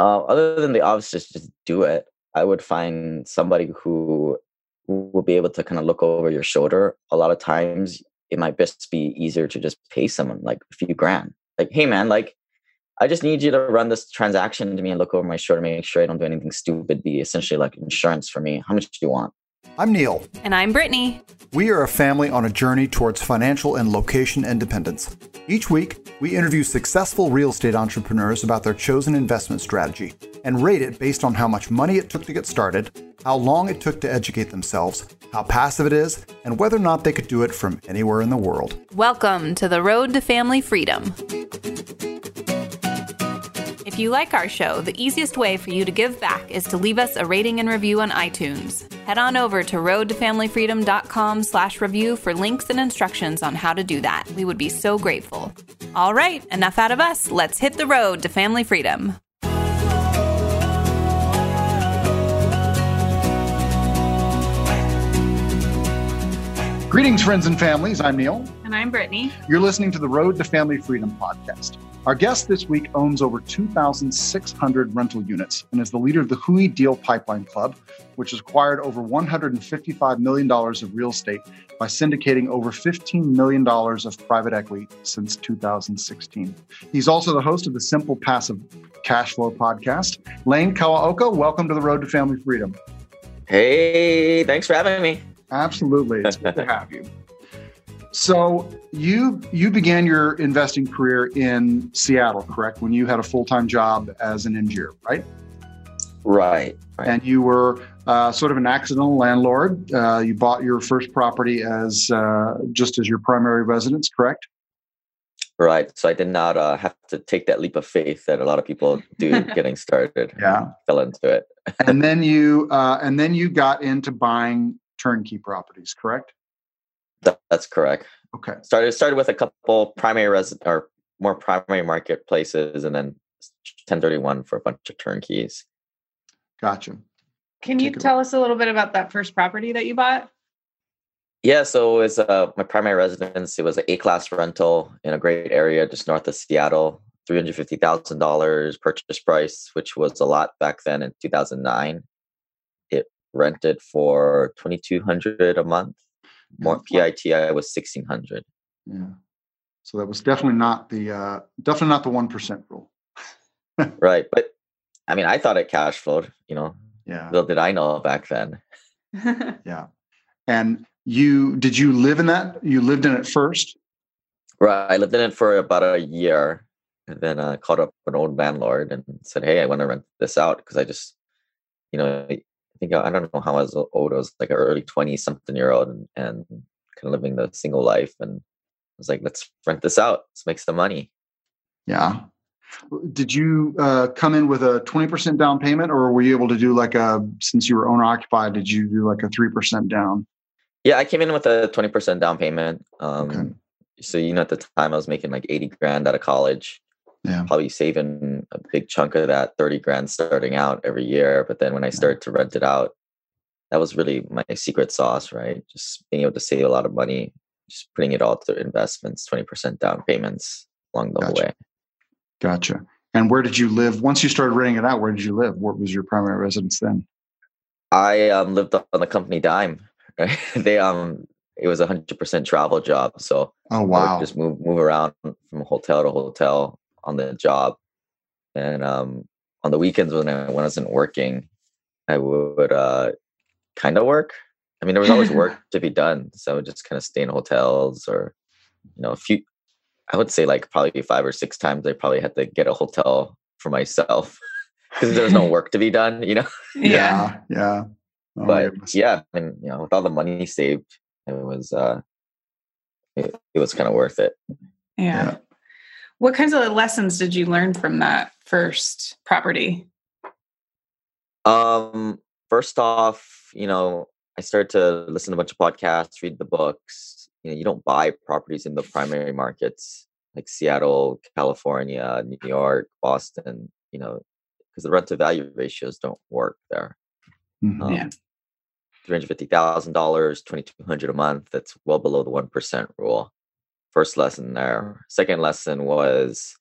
Other than the obvious, just do it. I would find somebody who will be able to kind of look over your shoulder. A lot of times it might just be easier to just pay someone like a few grand. Like, hey man, like, I just need you to run this transaction to me and look over my shoulder, make sure I don't do anything stupid, be essentially like insurance for me. How much do you want? I'm Neil. And I'm Brittany. We are a family on a journey towards financial and location independence. Each week, we interview successful real estate entrepreneurs about their chosen investment strategy and rate it based on how much money it took to get started, how long it took to educate themselves, how passive it is, and whether or not they could do it from anywhere in the world. Welcome to the Road to Family Freedom. If you like our show, the easiest way for you to give back is to leave us a rating and review on iTunes. Head on over to roadtofamilyfreedom.com/review for links and instructions on how to do that. We would be so grateful. All right, enough out of us. Let's hit the road to family freedom. Greetings, friends and families. I'm Neil. And I'm Brittany. You're listening to the Road to Family Freedom podcast. Our guest this week owns over 2,600 rental units and is the leader of the Hui Deal Pipeline Club, which has acquired over $155 million of real estate by syndicating over $15 million of private equity since 2016. He's also the host of the Simple Passive Cashflow podcast. Lane Kawaoka, welcome to the Road to Family Freedom. Hey, thanks for having me. Absolutely. It's good to have you. So you began your investing career in Seattle, correct? When you had a full-time job as an engineer, right? Right. And you were sort of an accidental landlord. You bought your first property as just as your primary residence, correct? Right. So I did not have to take that leap of faith that a lot of people do getting started. Yeah, fell into it. And then you got into buying turnkey properties, correct? That's correct. Okay. Started with a couple primary primary marketplaces, and then 1031 for a bunch of turnkeys. Gotcha. Can you tell us a little bit about that first property that you bought? Yeah, so it's my primary residence. It was an A-class rental in a great area just north of Seattle. $350,000 purchase price, which was a lot back then in 2009. It rented for $2,200 a month. More PITI was $1,600. Yeah, so that was definitely not the 1% rule. Right, but I mean, I thought it cash flowed. You know, yeah. Little did I know back then. Yeah, and did you live in that? You lived in it first, right? I lived in it for about a year, and then I called up an old landlord and said, "Hey, I want to rent this out because I just, you know." I don't know how I was old. I was like an early 20-something-year-old and kind of living the single life. And I was like, let's rent this out. Let's make some money. Yeah. Did you come in with a 20% down payment, or were you able to do since you were owner-occupied, did you do like a 3% down? Yeah, I came in with a 20% down payment. Okay. So, at the time I was making like $80,000 out of college. Yeah. Probably saving a big chunk of that $30,000 starting out every year. But then when I started to rent it out, that was really my secret sauce, right? Just being able to save a lot of money, just putting it all to investments, 20% down payments along the way. Gotcha. And where did you live? Once you started renting it out, where did you live? What was your primary residence then? I lived on the company dime. Right? It was 100% travel job. So I would just move around from hotel to hotel on the job. And on the weekends when I wasn't working, I would kind of work. I mean, there was always work to be done. So I would just kind of stay in hotels or, a few, I would say like probably 5 or 6 times I probably had to get a hotel for myself because there was no work to be done, Yeah. Yeah. Oh, but yeah, and with all the money saved, it was kind of worth it. Yeah. What kinds of lessons did you learn from that first property? First off, I started to listen to a bunch of podcasts, read the books. You don't buy properties in the primary markets like Seattle, California, New York, Boston, because the rent to value ratios don't work there. Mm-hmm. Yeah. $350,000, $2,200 a month. That's well below the 1% rule. First lesson there. Second lesson was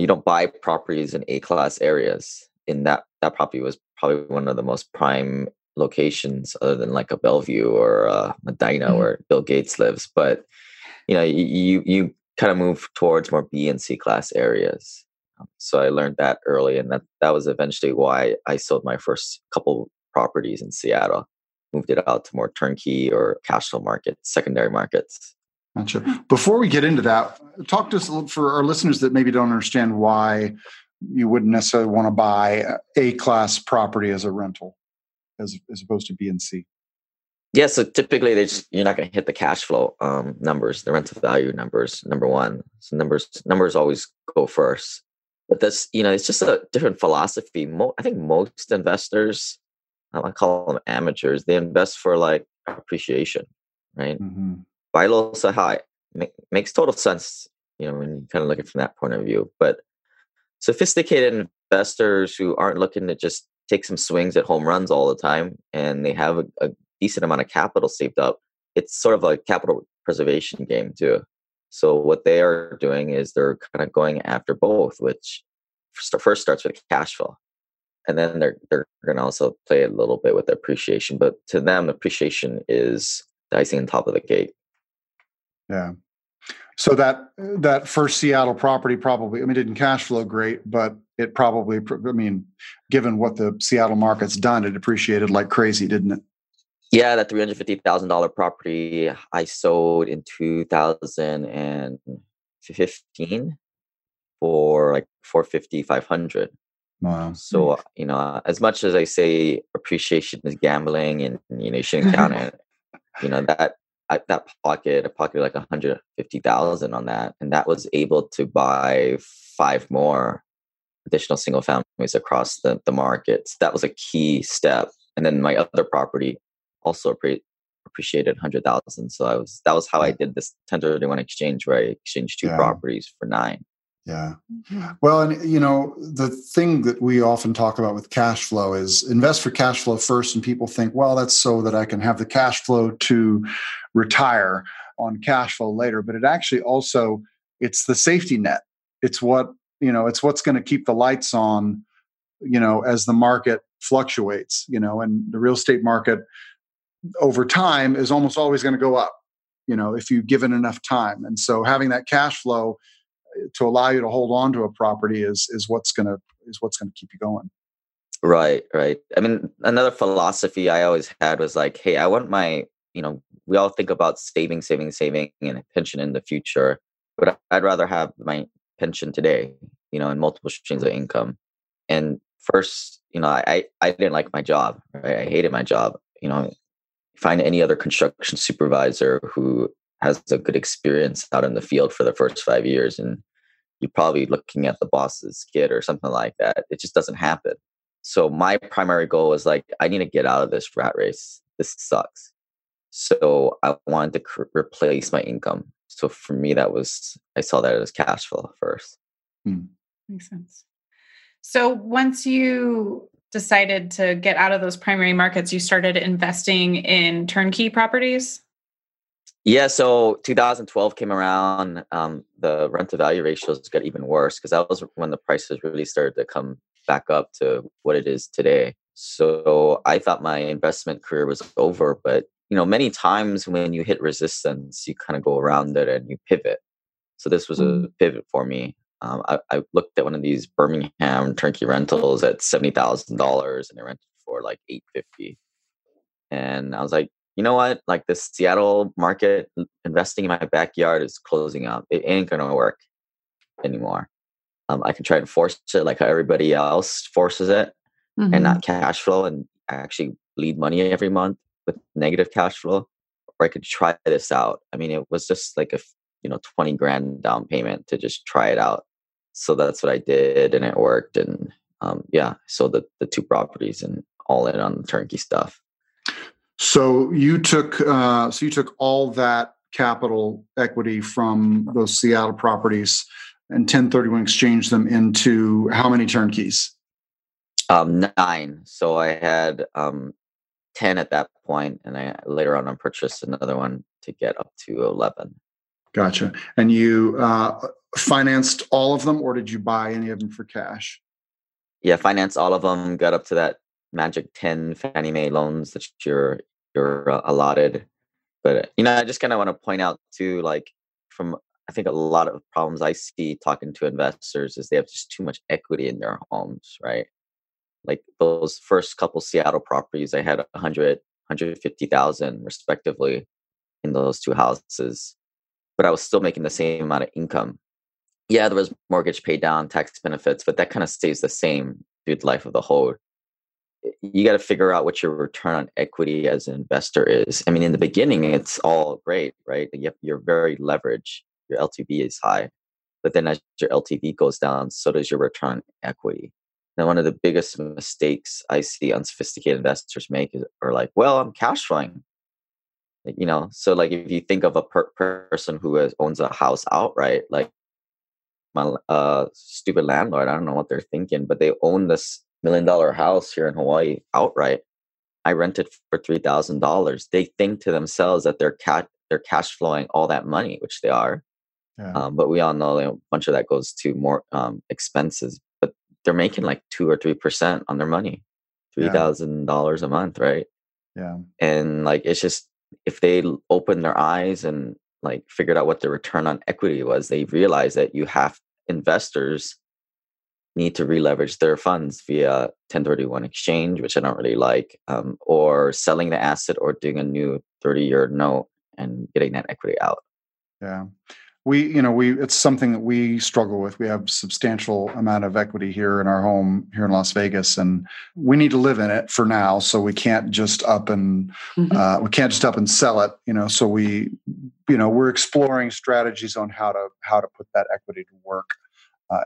you don't buy properties in A-class areas. In that property was probably one of the most prime locations, other than like a Bellevue or Medina, mm-hmm. where Bill Gates lives. But you know, you kind of move towards more B and C class areas. So I learned that early, and that was eventually why I sold my first couple properties in Seattle, moved it out to more turnkey or cash flow markets, secondary markets. Gotcha. Before we get into that, talk to us for our listeners that maybe don't understand why you wouldn't necessarily want to buy A class property as a rental, as opposed to B and C. Yeah, so typically you're not going to hit the cash flow numbers, the rental value numbers. Number one, so numbers always go first. But that's, you know, it's just a different philosophy. I think most investors, I call them amateurs, they invest for like appreciation, right? Mm-hmm. Buy low, sell high. Makes total sense, you know, when you kind of look at it from that point of view. But sophisticated investors who aren't looking to just take some swings at home runs all the time, and they have a decent amount of capital saved up, it's sort of a capital preservation game too. So what they are doing is they're kind of going after both, which first starts with cash flow. And then they're going to also play a little bit with appreciation. But to them, appreciation is the icing on top of the cake. Yeah. So that first Seattle property probably, I mean, didn't cash flow great, but it probably, I mean, given what the Seattle market's done, it appreciated like crazy, didn't it? Yeah, that $350,000 property I sold in 2015 for like $450,500. Wow. So, you know, as much as I say appreciation is gambling and, you know, you shouldn't count it, you know, that pocket, I pocketed like $150,000 on that. And that was able to buy 5 more additional single families across the markets. That was a key step. And then my other property also appreciated $100,000. So that was how I did this 1031 exchange, where I exchanged 2 properties for 9. Yeah. Well, and you know, the thing that we often talk about with cash flow is invest for cash flow first. And people think, well, that's so that I can have the cash flow to retire on cash flow later. But it actually also, it's the safety net. It's what, you know, it's what's going to keep the lights on, you know, as the market fluctuates, you know, and the real estate market over time is almost always going to go up, you know, if you give it enough time. And so having that cash flow to allow you to hold on to a property is what's going to keep you going. Right. I mean, another philosophy I always had was like, hey, I want my, you know, we all think about saving and a pension in the future, but I'd rather have my pension today, you know, and multiple streams of income. And first, you know, I didn't like my job, right? I hated my job. You know, find any other construction supervisor who has a good experience out in the field for the first 5 years, and you're probably looking at the boss's kid or something like that. It just doesn't happen. So my primary goal was like, I need to get out of this rat race. This sucks. So I wanted to replace my income. So for me, I saw that as cash flow first. Makes sense. So once you decided to get out of those primary markets, you started investing in turnkey properties? Yeah, so 2012 came around. The rent to value ratios got even worse, because that was when the prices really started to come back up to what it is today. So I thought my investment career was over, but you know, many times when you hit resistance, you kind of go around it and you pivot. So this was a pivot for me. I looked at one of these Birmingham turnkey rentals at $70,000, and it rented for like $850. And I was like, you know what? Like, the Seattle market, investing in my backyard is closing up. It ain't gonna work anymore. I can try and force it like how everybody else forces it, and not cash flow and actually bleed money every month with negative cash flow. Or I could try this out. I mean, it was just like a, you know, $20,000 down payment to just try it out. So that's what I did, and it worked. And so the 2 properties and all in on the turnkey stuff. So you took all that capital equity from those Seattle properties and 1031 exchanged them into how many turnkeys? 9. So I had 10 at that point, and I later on purchased another one to get up to 11. Gotcha. And you financed all of them, or did you buy any of them for cash? Yeah, financed all of them, got up to that magic 10 Fannie Mae loans that you're allotted. But, you know, I just kind of want to point out too, like from, I think a lot of problems I see talking to investors is they have just too much equity in their homes, right? Like those first couple Seattle properties, I had 100, 150,000 respectively in those two houses, but I was still making the same amount of income. Yeah, there was mortgage pay down, tax benefits, but that kind of stays the same through the life of the hold. You got to figure out what your return on equity as an investor is. I mean, in the beginning, it's all great, right? You're very leveraged. Your LTV is high, but then as your LTV goes down, so does your return on equity. Now, one of the biggest mistakes I see unsophisticated investors make are like, well, I'm cash flowing. Like, you know, so like if you think of a person who owns a house outright, like my stupid landlord, I don't know what they're thinking, but they own this $1 million house here in Hawaii outright. I rent it for $3,000. They think to themselves that they're cash flowing all that money, which they are. Yeah. But we all know a bunch of that goes to more expenses, but they're making like 2 or 3% on their money, $3,000 a month. Right. Yeah. And like, it's just, if they opened their eyes and like figured out what the return on equity was, they realized that you have investors need to re-leverage their funds via 1031 exchange, which I don't really like, or selling the asset or doing a new 30-year note and getting that equity out. Yeah. We it's something that we struggle with. We have substantial amount of equity here in our home here in Las Vegas, and we need to live in it for now. So we can't just up and sell it. You know, so we're exploring strategies on how to put that equity to work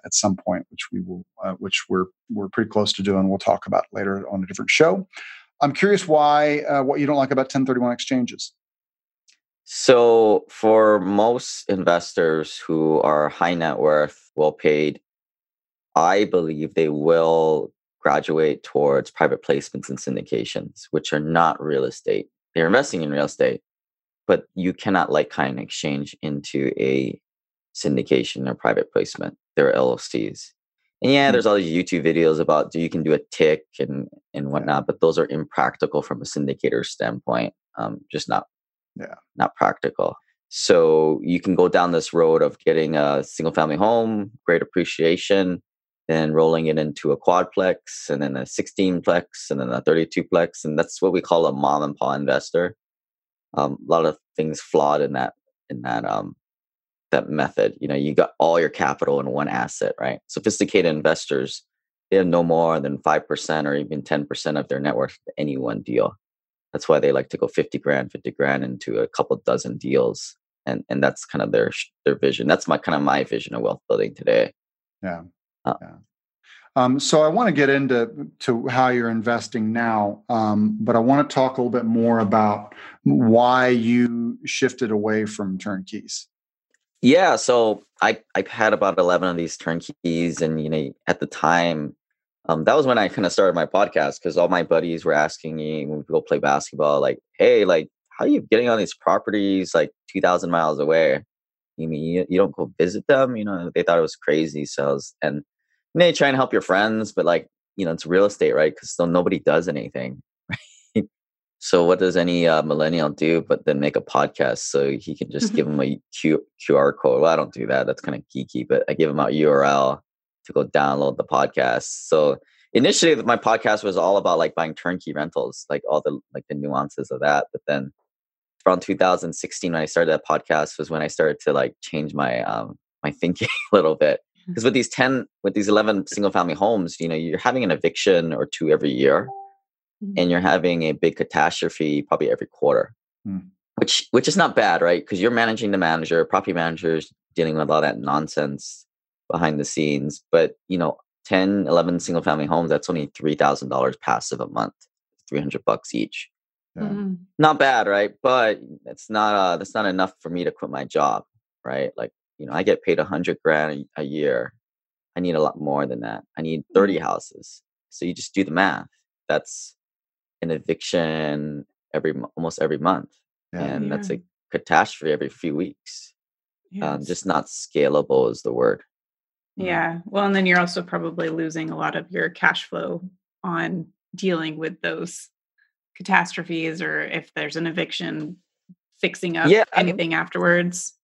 at some point, which we're pretty close to doing. We'll talk about later on a different show. I'm curious why what you don't like about 1031 exchanges. So for most investors who are high net worth, well paid, I believe they will graduate towards private placements and syndications, which are not real estate. They're investing in real estate, but you cannot like-kind exchange into a syndication or private placement. They're LLCs. And yeah, there's all these YouTube videos about you can do a tick and whatnot, but those are impractical from a syndicator standpoint. Just not practical. So you can go down this road of getting a single family home, great appreciation, then rolling it into a quadplex and then a 16-plex and then a 32-plex. And that's what we call a mom and pop investor. A lot of things flawed in that method. You know, you got all your capital in one asset, right? Sophisticated investors, they have no more than 5% or even 10% of their net worth to any one deal. That's why they like to go $50,000 into a couple dozen deals. And that's kind of their vision. That's my vision of wealth building today. Yeah. So I want to get into how you're investing now, but I want to talk a little bit more about why you shifted away from turnkeys. Yeah. So I had about 11 of these turnkeys. And, you know, at the time, that was when I kind of started my podcast, because all my buddies were asking me when we go play basketball, like, hey, like, how are you getting on these properties like 2,000 miles away? You mean you don't go visit them? You know, they thought it was crazy. So they try and help your friends, but like, you know, it's real estate, right? Because still nobody does anything. Right? So what does any millennial do but then make a podcast so he can just give them a QR code? Well, I don't do that. That's kind of geeky, but I give them a URL to go download the podcast. So initially my podcast was all about like buying turnkey rentals, like all the nuances of that. But then around 2016, when I started that podcast was when I started to like change my my thinking a little bit. Because with these 11 single family homes, you know, you're having an eviction or two every year, and you're having a big catastrophe probably every quarter, which is not bad, right? Because you're managing the manager, property managers dealing with all that nonsense behind the scenes. But, you know, 10, 11 single family homes, that's only $3,000 passive a month, $300 each. Yeah. Mm-hmm. Not bad, right? But that's not enough for me to quit my job, right? Like, you know, I get paid $100,000 a year. I need a lot more than that. I need 30 houses. So you just do the math. That's an eviction almost every month. Yeah. And that's a catastrophe every few weeks. Yes. Just not scalable is the word. Yeah. Well, and then you're also probably losing a lot of your cash flow on dealing with those catastrophes, or if there's an eviction, fixing up anything afterwards.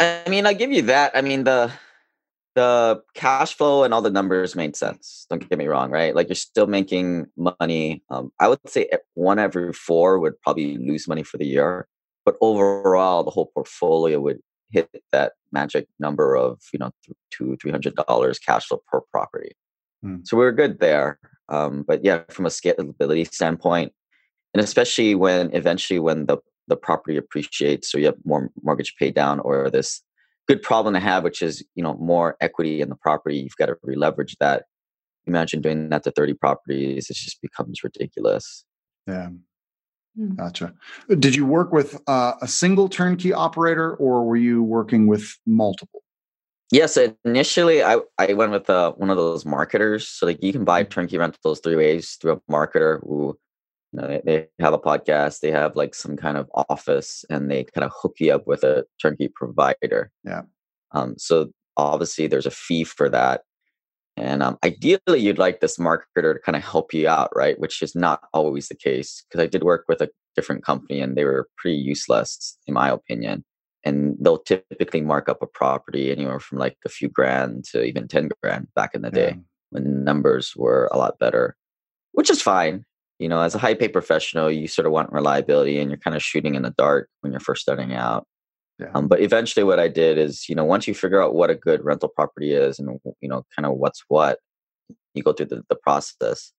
I mean, I'll give you that. I mean, the cash flow and all the numbers made sense. Don't get me wrong, right? Like, you're still making money. I would say 1 every 4 would probably lose money for the year, but overall, the whole portfolio would hit that magic number of, you know, $200-$300 cash flow per property. So we were good there. But yeah, from a scalability standpoint, and especially when eventually when the property appreciates, or you have more mortgage pay down, or this good problem to have, which is, you know, more equity in the property, you've got to re-leverage that. Imagine doing that to 30 properties. It just becomes ridiculous. Yeah. Gotcha. Did you work with a single turnkey operator, or were you working with multiple? Yes. Yeah, so initially, I went with one of those marketers. So like, you can buy turnkey rentals 3 ways: through a marketer who, you know, they have a podcast, they have like some kind of office, and they kind of hook you up with a turnkey provider. Yeah. So obviously there's a fee for that. And ideally, you'd like this marketer to kind of help you out, right? Which is not always the case, because I did work with a different company and they were pretty useless, in my opinion. And they'll typically mark up a property anywhere from like a few grand to even 10 grand back in the day when numbers were a lot better, which is fine. You know, as a high-pay professional, you sort of want reliability, and you're kind of shooting in the dark when you're first starting out. Yeah. But eventually what I did is, you know, once you figure out what a good rental property is and, you know, kind of what's what, you go through the process,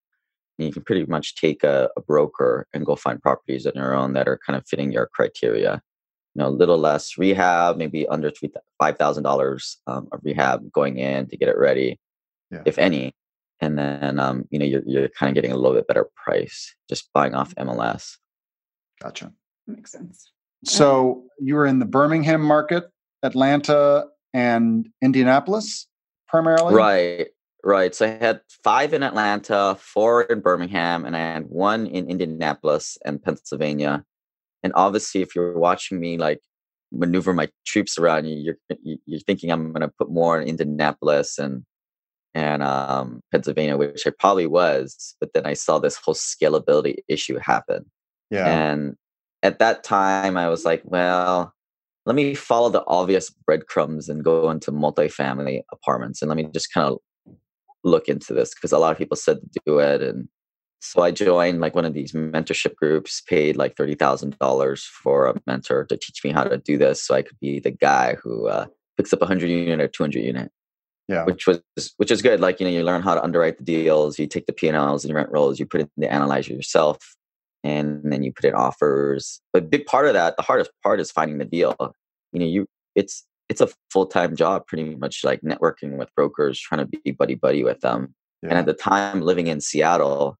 and you can pretty much take a broker and go find properties on your own that are kind of fitting your criteria. You know, a little less rehab, maybe under $5,000 of rehab going in to get it ready, if any. And then, you know, you're kind of getting a little bit better price just buying off MLS. Gotcha. That makes sense. So you were in the Birmingham market, Atlanta, and Indianapolis primarily? Right. So I had 5 in Atlanta, 4 in Birmingham, and I had 1 in Indianapolis and Pennsylvania. And obviously, if you're watching me like maneuver my troops around, you're thinking I'm going to put more in Indianapolis and Pennsylvania, which I probably was, but then I saw this whole scalability issue happen. Yeah. And at that time, I was like, well, let me follow the obvious breadcrumbs and go into multifamily apartments. And let me just kind of look into this, because a lot of people said to do it. And so I joined like one of these mentorship groups, paid like $30,000 for a mentor to teach me how to do this, so I could be the guy who picks up 100 unit or 200 unit. Yeah. Which is good. Like, you know, you learn how to underwrite the deals, you take the P&Ls and your rent rolls, you put it in the analyzer yourself, and then you put in offers. But big part of that, the hardest part, is finding the deal. You know, it's a full-time job, pretty much, like networking with brokers, trying to be buddy with them. Yeah. And at the time, living in Seattle,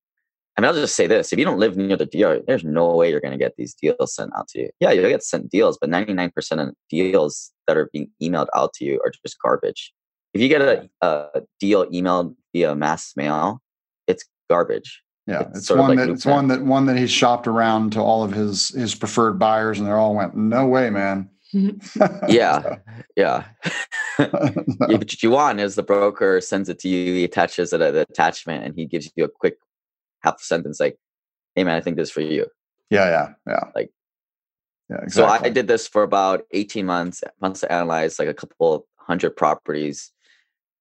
I mean, I'll just say this: if you don't live near the deal, there's no way you're going to get these deals sent out to you. Yeah, you'll get sent deals, but 99% of deals that are being emailed out to you are just garbage. If you get a deal emailed via mass mail, it's garbage. Yeah, it's one that he shopped around to all of his preferred buyers, and they all went, "No way, man." Yeah. What you want is the broker sends it to you, he attaches it at the attachment, and he gives you a quick half sentence like, "Hey, man, I think this is for you." Yeah. Like. Yeah, exactly. So I did this for about 18 months. Once I analyzed like a couple 100 properties.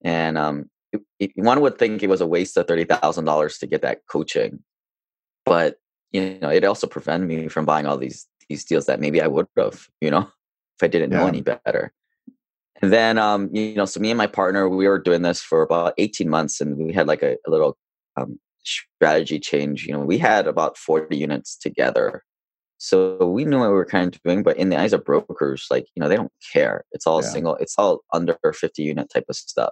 And one would think it was a waste of $30,000 to get that coaching, but you know, it also prevented me from buying all these deals that maybe I would have, you know, if I didn't know any better. And then, you know, so me and my partner, we were doing this for about 18 months, and we had like a little strategy change. You know, we had about 40 units together, so we knew what we were kind of doing. But in the eyes of brokers, like, you know, they don't care. It's all single. It's all under 50 unit type of stuff.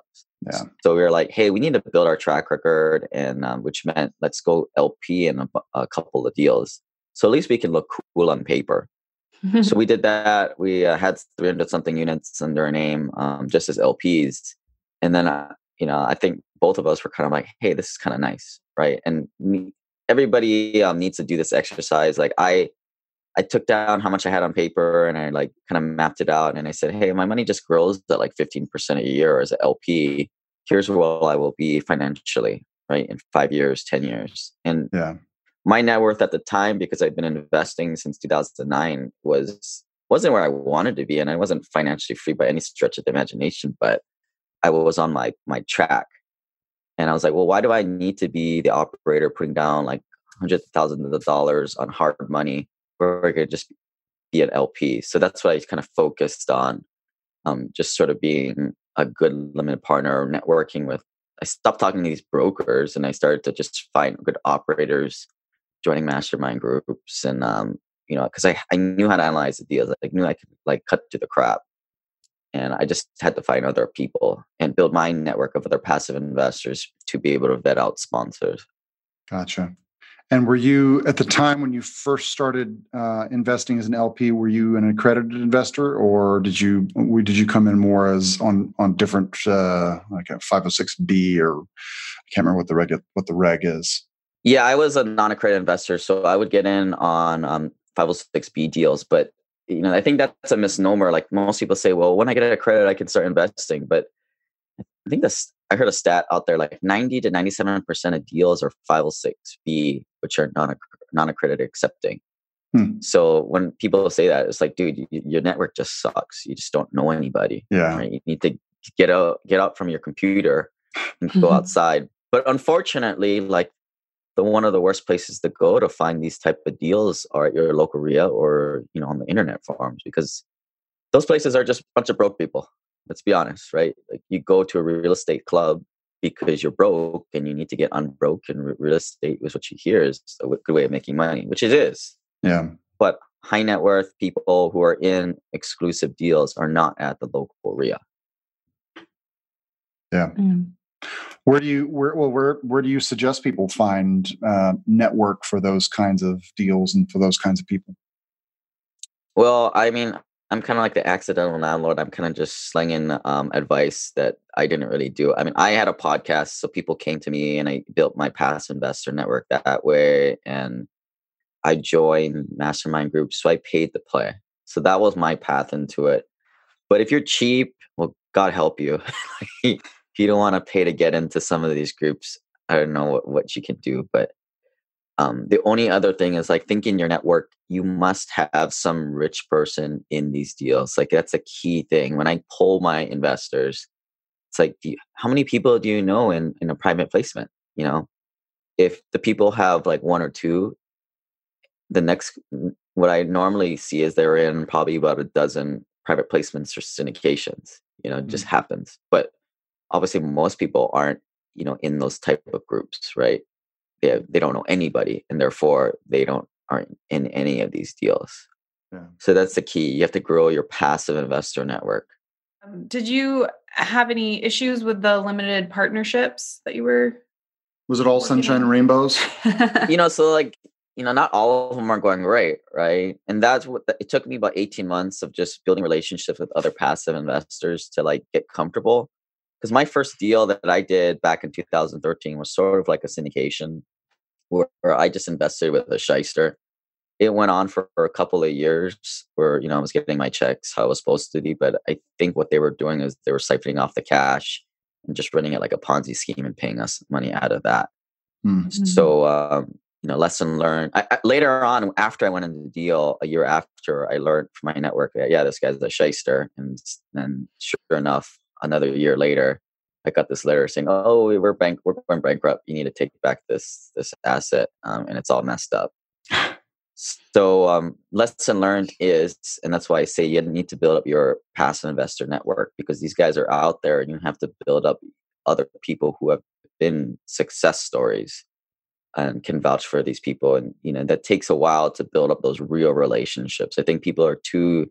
Yeah. So we were like, hey, we need to build our track record. And which meant let's go LP in a couple of deals, so at least we can look cool on paper. So we did that. We had 300 something units under our name, just as LPs. And then, you know, I think both of us were kind of like, hey, this is kind of nice. Right. And everybody needs to do this exercise. Like I I took down how much I had on paper and I like kind of mapped it out. And I said, hey, my money just grows at like 15% a year as an LP. Here's where I will be financially, right? In 5 years, 10 years. And yeah, my net worth at the time, because I've been investing since 2009, wasn't where I wanted to be. And I wasn't financially free by any stretch of the imagination, but I was on my track. And I was like, well, why do I need to be the operator putting down like hundreds of thousands of dollars on hard money where I could just be an LP? So that's what I kind of focused on, just sort of being a good limited partner, networking with. I stopped talking to these brokers and I started to just find good operators, joining mastermind groups. And, because I knew how to analyze the deals. I knew I could like cut through the crap. And I just had to find other people and build my network of other passive investors to be able to vet out sponsors. Gotcha. And were you, at the time when you first started investing as an LP, were you an accredited investor, or did you come in more as on different like a 506B, or I can't remember what the reg is? Yeah, I was a non-accredited investor, so I would get in on 506B deals, but I think that's a misnomer. Like most people say, well, when I get accredited, I can start investing. But I think I heard a stat out there, like 90 to 97% of deals are 506B, which are non-accredited accepting. So when people say that, it's like, dude, your network just sucks. You just don't know anybody. Yeah. Right? You need to get out from your computer and go outside. But unfortunately, like, one of the worst places to go to find these type of deals are at your local RIA or, on the internet forums, because those places are just a bunch of broke people. Let's be honest, right? Like you go to a real estate club because you're broke and you need to get unbroke, and real estate is what you hear is a good way of making money, which it is. Yeah. But high net worth people who are in exclusive deals are not at the local RIA. Yeah. Mm. Where do you suggest people find network for those kinds of deals and for those kinds of people? Well, I mean, I'm kind of like the accidental landlord. I'm kind of just slinging advice that I didn't really do. I mean, I had a podcast, so people came to me, and I built my passive investor network that way. And I joined mastermind groups, so I paid to play. So that was my path into it. But if you're cheap, well, God help you. If you don't want to pay to get into some of these groups, I don't know what you can do. But the only other thing is, like, think in your network, you must have some rich person in these deals. Like, that's a key thing. When I poll my investors, it's like, how many people do you know in a private placement? If the people have like one or two, the next, what I normally see is they're in probably about a dozen private placements or syndications. It just happens. But obviously, most people aren't, in those type of groups, right? They don't know anybody, and therefore they aren't in any of these deals. Yeah. So that's the key. You have to grow your passive investor network. Did you have any issues with the limited partnerships that you were? Was it all sunshine and rainbows? Not all of them are going great, right? And that's what it took me about 18 months of just building relationships with other passive investors to like get comfortable. Because my first deal that I did back in 2013 was sort of like a syndication where I just invested with a shyster. It went on for a couple of years where, I was getting my checks how I was supposed to be. But I think what they were doing is they were siphoning off the cash and just running it like a Ponzi scheme and paying us money out of that. Mm-hmm. So, lesson learned. I later on, after I went into the deal, a year after, I learned from my network that, yeah, this guy's a shyster. And then sure enough, another year later, I got this letter saying, "Oh, we're going bankrupt. You need to take back this asset, and it's all messed up." So, lesson learned is, and that's why I say you need to build up your passive investor network, because these guys are out there, and you have to build up other people who have been success stories and can vouch for these people. And that takes a while to build up those real relationships. I think people are too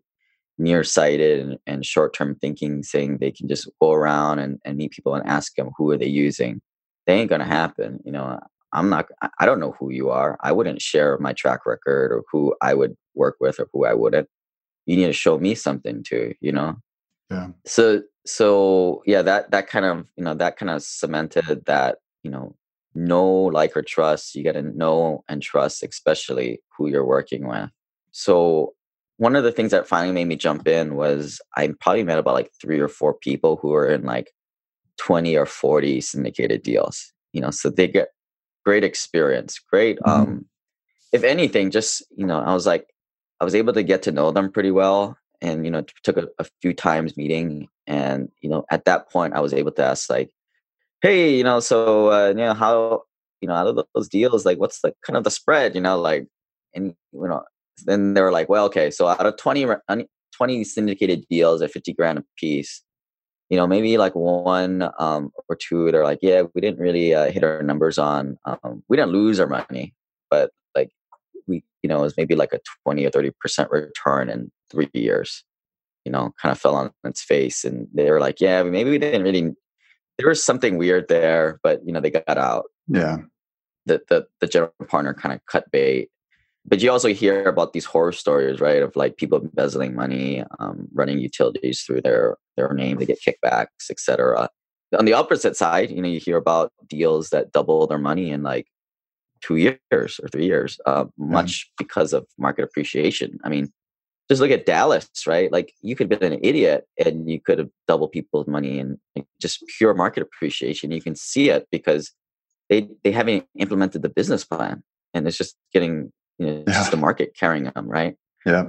nearsighted and short-term thinking, saying they can just go around and meet people and ask them, who are they using? They ain't going to happen. I don't know who you are. I wouldn't share my track record or who I would work with or who I wouldn't. You need to show me something too, Yeah. So yeah, that kind of cemented that, know, like, or trust. You got to know and trust, especially who you're working with. So one of the things that finally made me jump in was I probably met about like 3 or 4 people who are in like 20 or 40 syndicated deals, you know, so they get great experience, great. If anything, just, you know, I was able to get to know them pretty well. And, you know, it took a few times meeting. And, you know, at that point I was able to ask like, hey, you know, so, you know, how, you know, out of those deals, like what's the kind of the spread, you know, like, and, you know, then they were like, well, okay, so out of 20 syndicated deals at $50,000 a piece, you know, maybe like one or two, they're like, yeah, we didn't really hit our numbers on, we didn't lose our money, but like we, you know, it was maybe like a 20 or 30% return in 3 years, you know, kind of fell on its face. And they were like, yeah, maybe we didn't really, there was something weird there, but you know, they got out. Yeah. The general partner kind of cut bait. But you also hear about these horror stories, right? Of like people embezzling money, running utilities through their name, they get kickbacks, et cetera. On the opposite side, you know, you hear about deals that double their money in like 2 years or 3 years, much because of market appreciation. I mean, just look at Dallas, right? Like you could have been an idiot and you could have doubled people's money and like, just pure market appreciation. You can see it because they haven't implemented the business plan and it's just getting... You know, it's just the market carrying them, right? Yeah.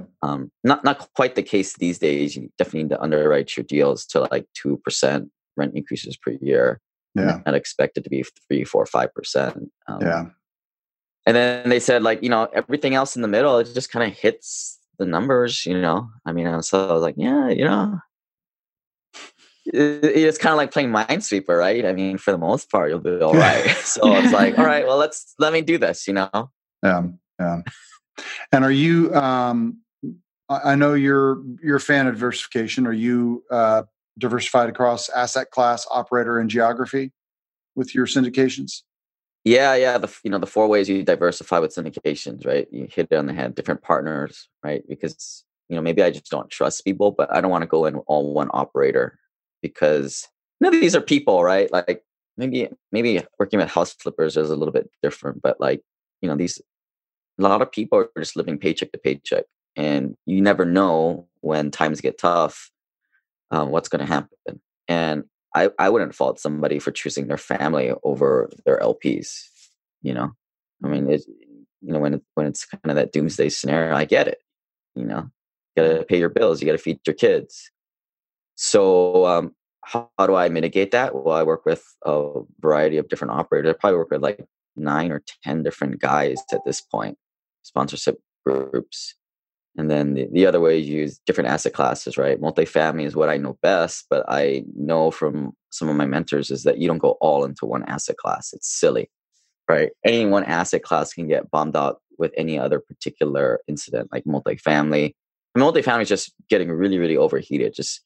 Not quite the case these days. You definitely need to underwrite your deals to like 2% rent increases per year. Yeah. Not expected to be 3, 4, 5%. Yeah. And then they said like, you know, everything else in the middle, it just kind of hits the numbers, you know? I mean, so I was like, yeah, you know, it's kind of like playing Minesweeper, right? I mean, for the most part, you'll be all right. So it's like, all right, well, let me do this, you know? Yeah. Yeah. And are you, I know you're a fan of diversification. Are you diversified across asset class, operator, and geography with your syndications? Yeah. The 4 ways you diversify with syndications, right? You hit it on the head, different partners, right? Because, you know, maybe I just don't trust people, but I don't want to go in all one operator because none of these are people, right? Like maybe working with house flippers is a little bit different, but like, you know, a lot of people are just living paycheck to paycheck and you never know when times get tough, what's going to happen. And I wouldn't fault somebody for choosing their family over their LPs, you know? I mean, you know, when it's kind of that doomsday scenario, I get it, you know, you got to pay your bills, you got to feed your kids. So how do I mitigate that? Well, I work with a variety of different operators. I probably work with like 9 or 10 different guys at this point, sponsorship groups. And then the other way you use different asset classes, right? Multifamily is what I know best, but I know from some of my mentors is that you don't go all into one asset class. It's silly, right? Any one asset class can get bombed out with any other particular incident, like multifamily. And multifamily is just getting really, really overheated. Just,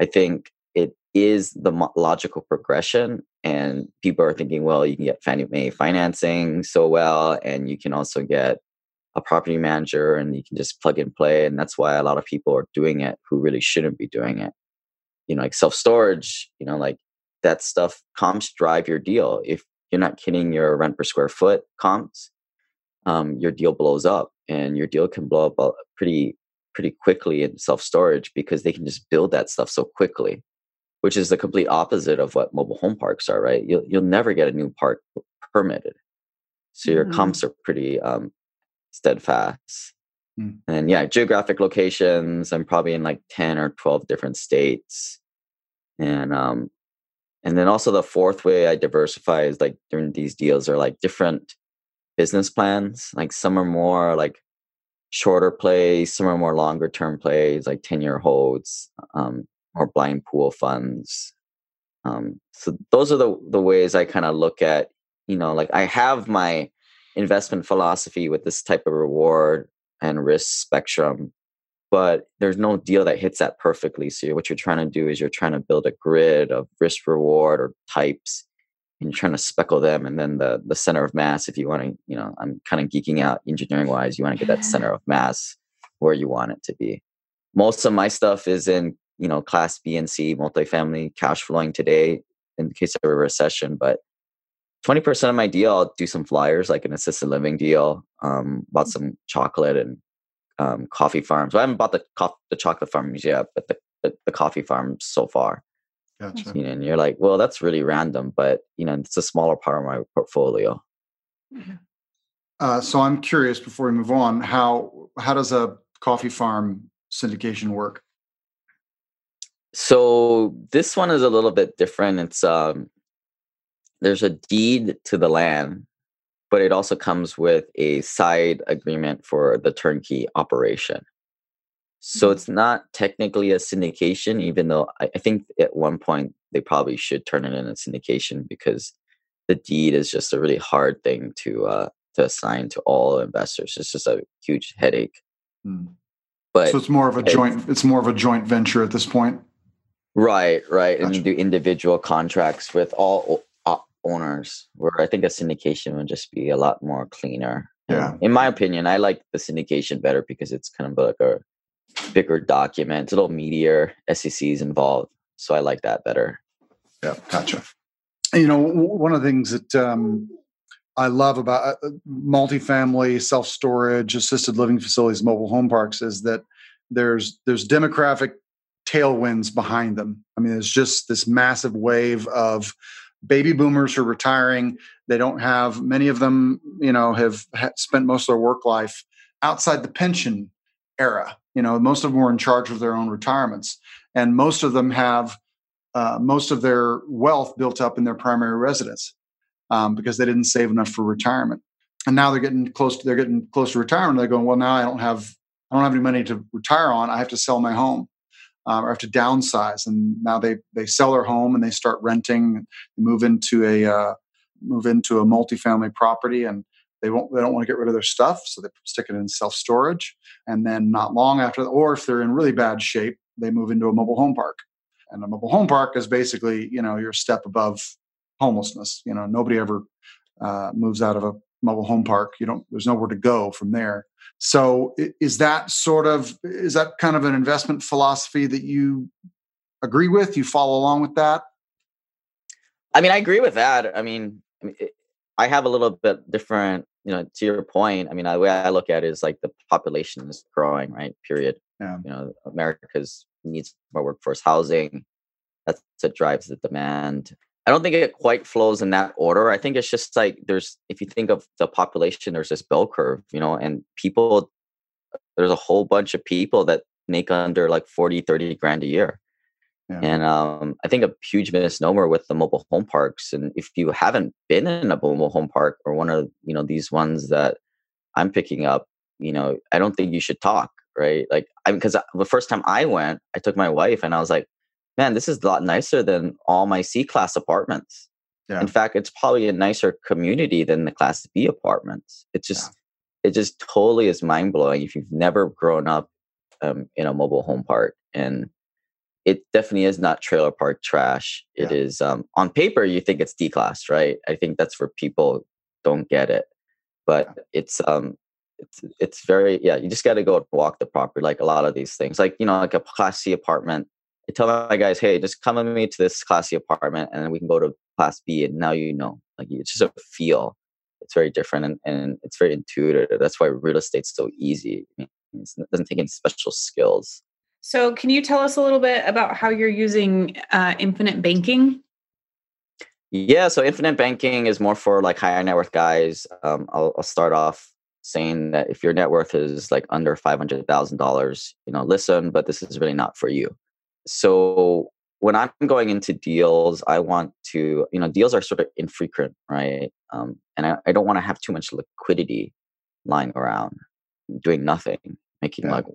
I think it is the logical progression. And people are thinking, well, you can get Fannie Mae financing so well, and you can also get a property manager and you can just plug and play. And that's why a lot of people are doing it who really shouldn't be doing it. You know, like self-storage, you know, like that stuff, comps drive your deal. If you're not kidding your rent per square foot comps, your deal blows up and your deal can blow up pretty quickly in self-storage because they can just build that stuff so quickly. Which is the complete opposite of what mobile home parks are, right? You'll never get a new park permitted. So your comps are pretty steadfast. And yeah, geographic locations, I'm probably in like 10 or 12 different states. And then also the 4th way I diversify is like during these deals are like different business plans. Like some are more like shorter plays, some are more longer term plays, like 10-year holds. Or blind pool funds. So those are the ways I kind of look at, you know, like I have my investment philosophy with this type of reward and risk spectrum, but there's no deal that hits that perfectly. So what you're trying to do is you're trying to build a grid of risk reward or types and you're trying to speckle them. And then the center of mass, if you want to, you know, I'm kind of geeking out engineering wise, you want to get that center of mass where you want it to be. Most of my stuff is in, you know, class B and C multifamily cash flowing today in case of a recession, but 20% of my deal, I'll do some flyers, like an assisted living deal, bought some chocolate and coffee farms. Well, I haven't bought the chocolate farms yet, but the coffee farms so far. Gotcha. You know, and you're like, well, that's really random, but you know, it's a smaller part of my portfolio. Mm-hmm. So I'm curious, before we move on, how does a coffee farm syndication work? So this one is a little bit different. It's there's a deed to the land, but it also comes with a side agreement for the turnkey operation. So it's not technically a syndication, even though I think at one point they probably should turn it into syndication, because the deed is just a really hard thing to assign to all investors. It's just a huge headache. Mm. But so it's more of a joint venture at this point. Right, right. Gotcha. And you do individual contracts with all owners, where I think a syndication would just be a lot more cleaner. Yeah. In my opinion, I like the syndication better because it's kind of like a bigger document. It's a little meatier, SEC's involved. So I like that better. Yeah, gotcha. You know, one of the things that I love about multifamily, self-storage, assisted living facilities, mobile home parks is that there's demographic tailwinds behind them. I mean, there's just this massive wave of baby boomers who are retiring. They don't have, many of them, you know, have spent most of their work life outside the pension era. You know, most of them were in charge of their own retirements, and most of them have most of their wealth built up in their primary residence. Because they didn't save enough for retirement, and now they're getting close to retirement. They're going, well, now I don't have any money to retire on. I have to sell my home, or I have to downsize. And now they sell their home and they start renting, move into a multifamily property, and they don't want to get rid of their stuff, so they stick it in self-storage. And then not long after, or if they're in really bad shape, they move into a mobile home park. And a mobile home park is basically, you know, your step above homelessness. You know, nobody ever moves out of a mobile home park. There's nowhere to go from there. So is that kind of an investment philosophy that you agree with? You follow along with that? I mean, I agree with that. I mean, I have a little bit different, you know, to your point. I mean, the way I look at it is like the population is growing, right? Period. Yeah. You know, America's needs more workforce housing. That's what drives the demand. I don't think it quite flows in that order. I think it's just like if you think of the population, there's this bell curve, you know, and people, there's a whole bunch of people that make under like 40, 30 grand a year. Yeah. And I think a huge misnomer with the mobile home parks. And if you haven't been in a mobile home park or one of, you know, these ones that I'm picking up, you know, I don't think you should talk, right? Like, because the first time I went, I took my wife and I was like, man, this is a lot nicer than all my C-class apartments. Yeah. In fact, it's probably a nicer community than the Class B apartments. It just totally is mind-blowing if you've never grown up in a mobile home park. And it definitely is not trailer park trash. It is, on paper, you think it's D-class, right? I think that's where people don't get it. But it's very, you just got to go and walk the property, like a lot of these things. Like, you know, like a Class C apartment, I tell my guys, hey, just come with me to this Class C apartment and then we can go to Class B. And now, you know, like it's just a feel. It's very different and it's very intuitive. That's why real estate's so easy. I mean, it doesn't take any special skills. So can you tell us a little bit about how you're using infinite banking? Yeah. So infinite banking is more for like higher net worth guys. I'll start off saying that if your net worth is like under $500,000, you know, listen, but this is really not for you. So when I'm going into deals, I want to, you know, deals are sort of infrequent, right? And I don't want to have too much liquidity lying around, doing nothing, making like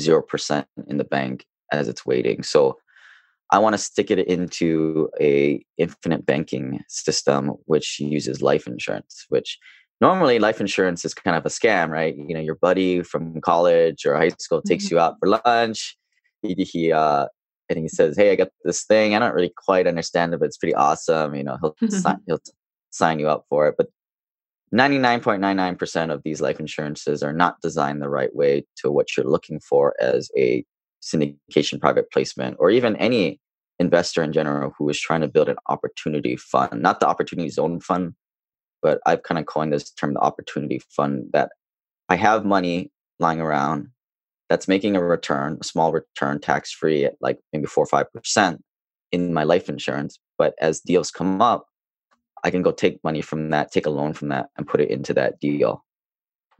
0% in the bank as it's waiting. So I want to stick it into a infinite banking system, which uses life insurance, which normally life insurance is kind of a scam, right? You know, your buddy from college or high school takes you out for lunch. And he says, hey, I got this thing. I don't really quite understand it, but it's pretty awesome. You know, he'll sign you up for it. But 99.99% of these life insurances are not designed the right way to what you're looking for as a syndication private placement, or even any investor in general who is trying to build an opportunity fund, not the opportunity zone fund, but I've kind of coined this term, the opportunity fund, that I have money lying around. that's making a return, a small return, tax-free at like maybe 4 or 5% in my life insurance. But as deals come up, I can go take money from that, take a loan from that and put it into that deal.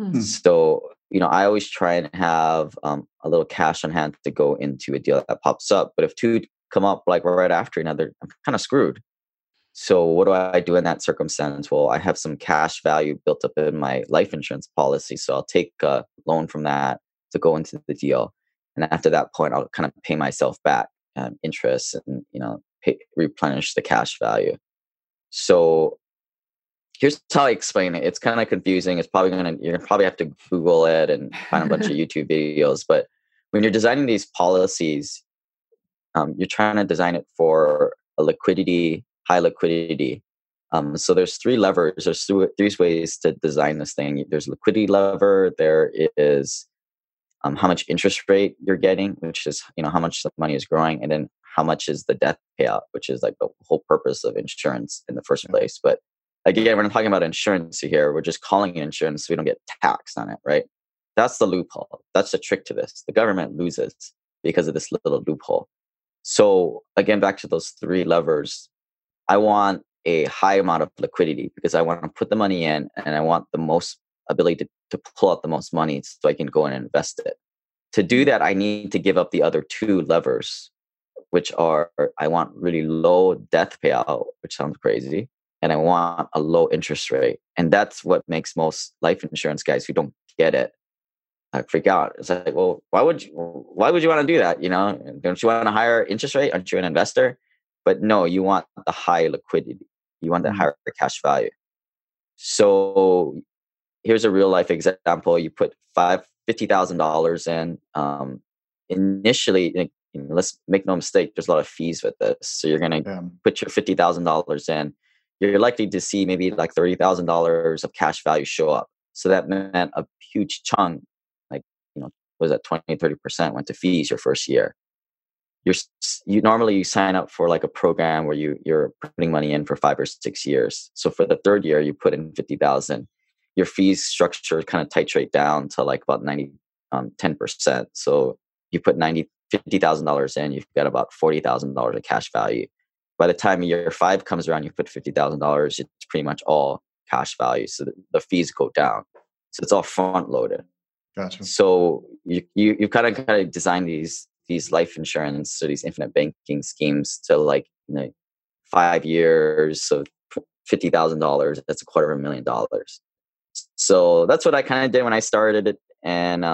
Mm-hmm. So, you know, I always try and have a little cash on hand to go into a deal that pops up. But if two come up like right after another, I'm kind of screwed. So what do I do in that circumstance? Well, I have some cash value built up in my life insurance policy. So I'll take a loan from that to go into the deal. And after that point, I'll kind of pay myself back interest and, you know, replenish the cash value. So here's how I explain it. It's kind of confusing. It's probably going to, you're probably have to Google it and find a bunch of YouTube videos. But when you're designing these policies, you're trying to design it for a liquidity, high liquidity. So there's three levers. There's three ways to design this thing. There's liquidity lever. There is how much interest rate you're getting, which is, you know, how much the money is growing, and then how much is the death payout, which is like the whole purpose of insurance in the first place. But again, we're not talking about insurance here. We're just calling it insurance so we don't get taxed on it, right? That's the loophole. That's the trick to this. The government loses because of this little loophole. So again, back to those three levers. I want a high amount of liquidity because I want to put the money in and I want the most ability to pull out the most money so I can go in and invest it. To do that, I need to give up the other two levers, which are I want really low death payout, which sounds crazy, and I want a low interest rate. And that's what makes most life insurance guys who don't get it freak out. It's like, well, why would you want to do that? You know, don't you want a higher interest rate? Aren't you an investor? But no, you want the high liquidity. You want the higher cash value. So here's a real life example. You put $50,000 in. Initially, let's make no mistake, there's a lot of fees with this. So you're going to put your $50,000 in. You're likely to see maybe like $30,000 of cash value show up. So that meant a huge chunk, like, you know, was that 20, 30% went to fees your first year. You normally you sign up for like a program where you're putting money in for 5 or 6 years. So for the third year, you put in $50,000. Your fees structure kind of titrate down to like about 10%. So you put $50,000 in, you've got about $40,000 of cash value. By the time year 5 comes around, you put $50,000. It's pretty much all cash value. So the fees go down. So it's all front loaded. Gotcha. So you kind of design these life insurance or these infinite banking schemes to, like, you know, 5 years, so $50,000, that's $250,000. So that's what I kind of did when I started it. And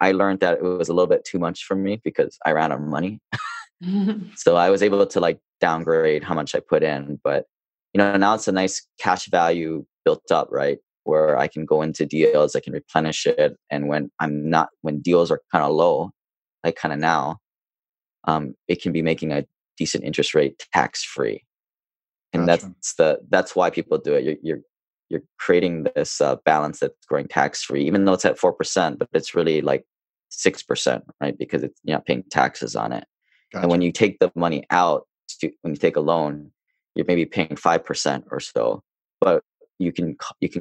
I learned that it was a little bit too much for me because I ran out of money. So I was able to like downgrade how much I put in, but, you know, now it's a nice cash value built up, right? Where I can go into deals, I can replenish it. And when deals are kind of low, like kind of now, it can be making a decent interest rate tax-free. And Gotcha. That's why people do it. You're creating this balance that's growing tax-free, even though it's at 4%, but it's really like 6%, right? Because it's, you're not paying taxes on it. Gotcha. And when you take the money out, when you take a loan, you're maybe paying 5% or so, but you can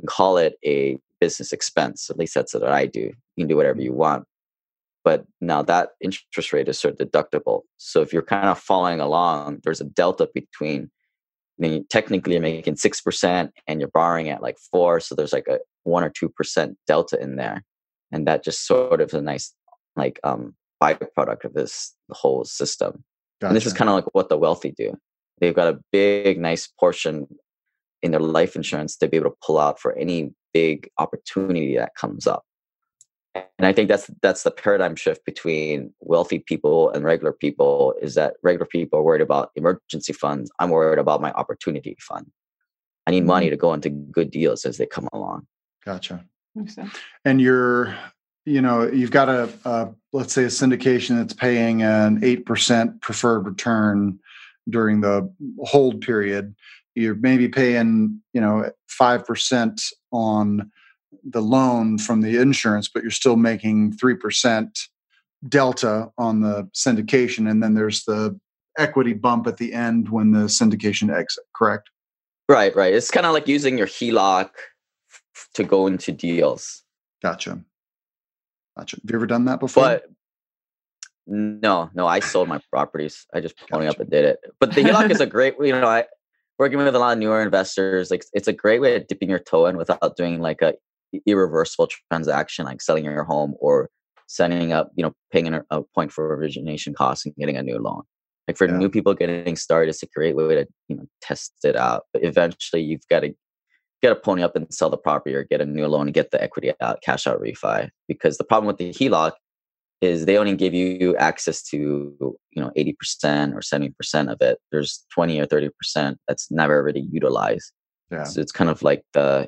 call it a business expense. At least that's what I do. You can do whatever you want. But now that interest rate is sort of deductible. So if you're kind of following along, there's a delta between, I mean, technically you're making 6% and you're borrowing at like 4%. So there's like a 1 or 2% delta in there. And that just sort of a nice like byproduct of this whole system. Gotcha. And this is kind of like what the wealthy do. They've got a big, nice portion in their life insurance to be able to pull out for any big opportunity that comes up. And I think that's the paradigm shift between wealthy people and regular people, is that regular people are worried about emergency funds. I'm worried about my opportunity fund. I need money to go into good deals as they come along. Gotcha. Makes sense. And you've got a let's say a syndication that's paying an 8% preferred return during the hold period. You're maybe paying, 5% on the loan from the insurance, but you're still making 3% delta on the syndication. And then there's the equity bump at the end when the syndication exit, correct? Right. It's kind of like using your HELOC to go into deals. Gotcha. Gotcha. Have you ever done that before? But no, I sold my properties. I just pony up and did it. But the HELOC is a great, working with a lot of newer investors, like it's a great way of dipping your toe in without doing like a irreversible transaction, like selling your home or setting up, paying a point for origination costs and getting a new loan. Like for new people getting started, it's a great way to test it out. But eventually, you've got to get a pony up and sell the property or get a new loan and get the equity out, cash out refi. Because the problem with the HELOC is they only give you access to 80% or 70% of it. There's 20 or 30% that's never really utilized. Yeah. So it's kind of like the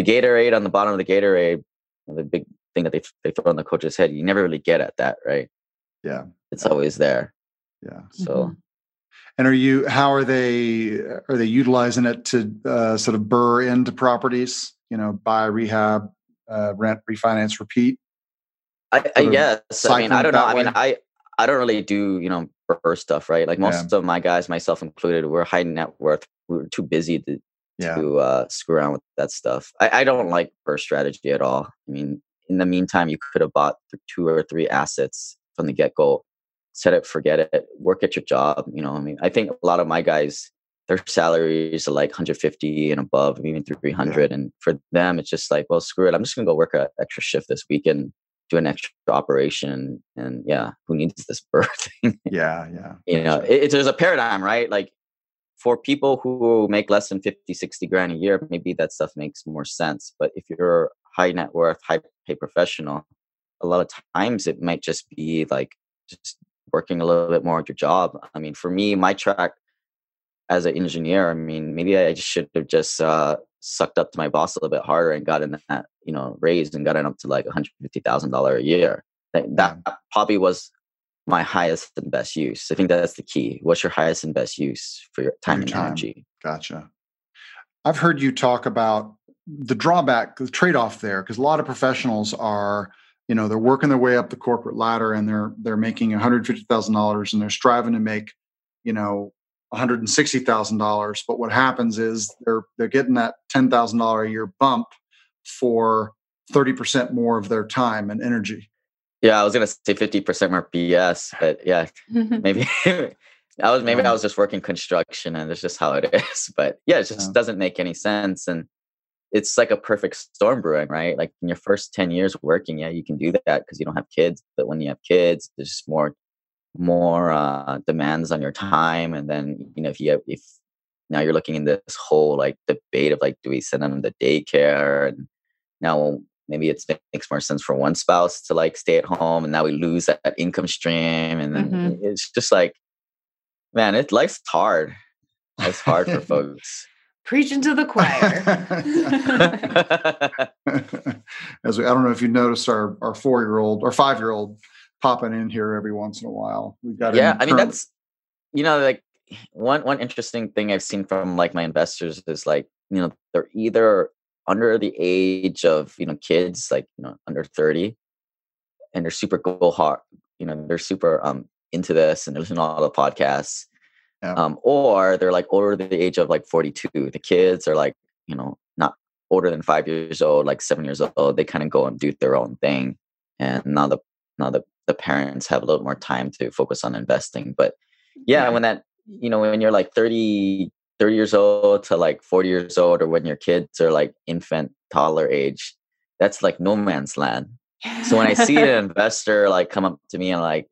Gatorade on the bottom of the Gatorade, the big thing that they throw on the coach's head. You never really get at that, right? Yeah, it's always there. Yeah. So, and how are they utilizing it to sort of burr into properties? Buy, rehab, rent, refinance, repeat. I guess. I mean, I don't know. I mean, I don't really do, burr stuff, right? Like most of my guys, myself included, we're high net worth. We were too busy to screw around with that stuff. I don't like burr strategy at all. I mean, in the meantime, you could have bought 2 or 3 assets from the get-go, set it, forget it, work at your job. I mean, I think a lot of my guys, their salaries are like 150 and above, even 300. Yeah. And for them, it's just like, well, screw it. I'm just going to go work an extra shift this weekend, do an extra operation. And who needs this burr thing? Yeah. There's a paradigm, right? Like for people who make less than 50, 60 grand a year, maybe that stuff makes more sense. But if you're high net worth, high pay professional, a lot of times it might just be like just working a little bit more at your job. I mean, for me, my track as an engineer, I mean, maybe I should have just sucked up to my boss a little bit harder and gotten that, raised and gotten up to like $150,000 a year. That probably was my highest and best use. I think that's the key. What's your highest and best use for your time and energy? Gotcha. I've heard you talk about the drawback, the trade-off there, because a lot of professionals are, they're working their way up the corporate ladder and they're making $150,000 and they're striving to make, $160,000. But what happens is they're getting that $10,000 a year bump for 30% more of their time and energy. Yeah, I was gonna say 50% more BS, but yeah, maybe I was just working construction and it's just how it is. But yeah, it just doesn't make any sense. And it's like a perfect storm brewing, right? Like in your first 10 years working, you can do that because you don't have kids. But when you have kids, there's just more demands on your time. And then, if now you're looking in this whole like debate of like, do we send them to daycare? And now maybe it makes more sense for one spouse to like stay at home. And now we lose that income stream. And then it's just like, man, life's hard. It's hard for folks. Preaching to the choir. I don't know if you noticed our 4-year-old or 5-year-old popping in here every once in a while. We've got I mean, that's like one interesting thing I've seen from like my investors is like they're either under the age of kids, like under 30, and they're super go hard. They're super into this and they're listening to all the podcasts. Yeah. Or they're like older than the age of like 42. The kids are like, not older than 5 years old, like 7 years old. They kind of go and do their own thing. And now the parents have a little more time to focus on investing. But when that, when you're like 30 years old to like 40 years old, or when your kids are like infant toddler age, that's like no man's land. So when I see an investor like come up to me and like,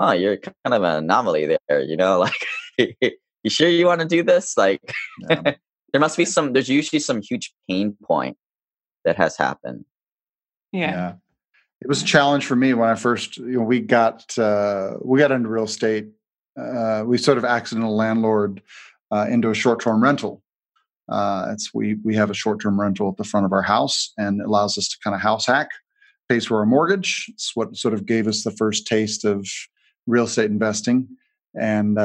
oh, you're kind of an anomaly there, like, you sure you want to do this? Like, there must be there's usually some huge pain point that has happened. Yeah. It was a challenge for me when I first, we got into real estate. We sort of accidental landlord into a short-term rental. We have a short-term rental at the front of our house and it allows us to kind of house hack, pays for our mortgage. It's what sort of gave us the first taste of real estate investing. And,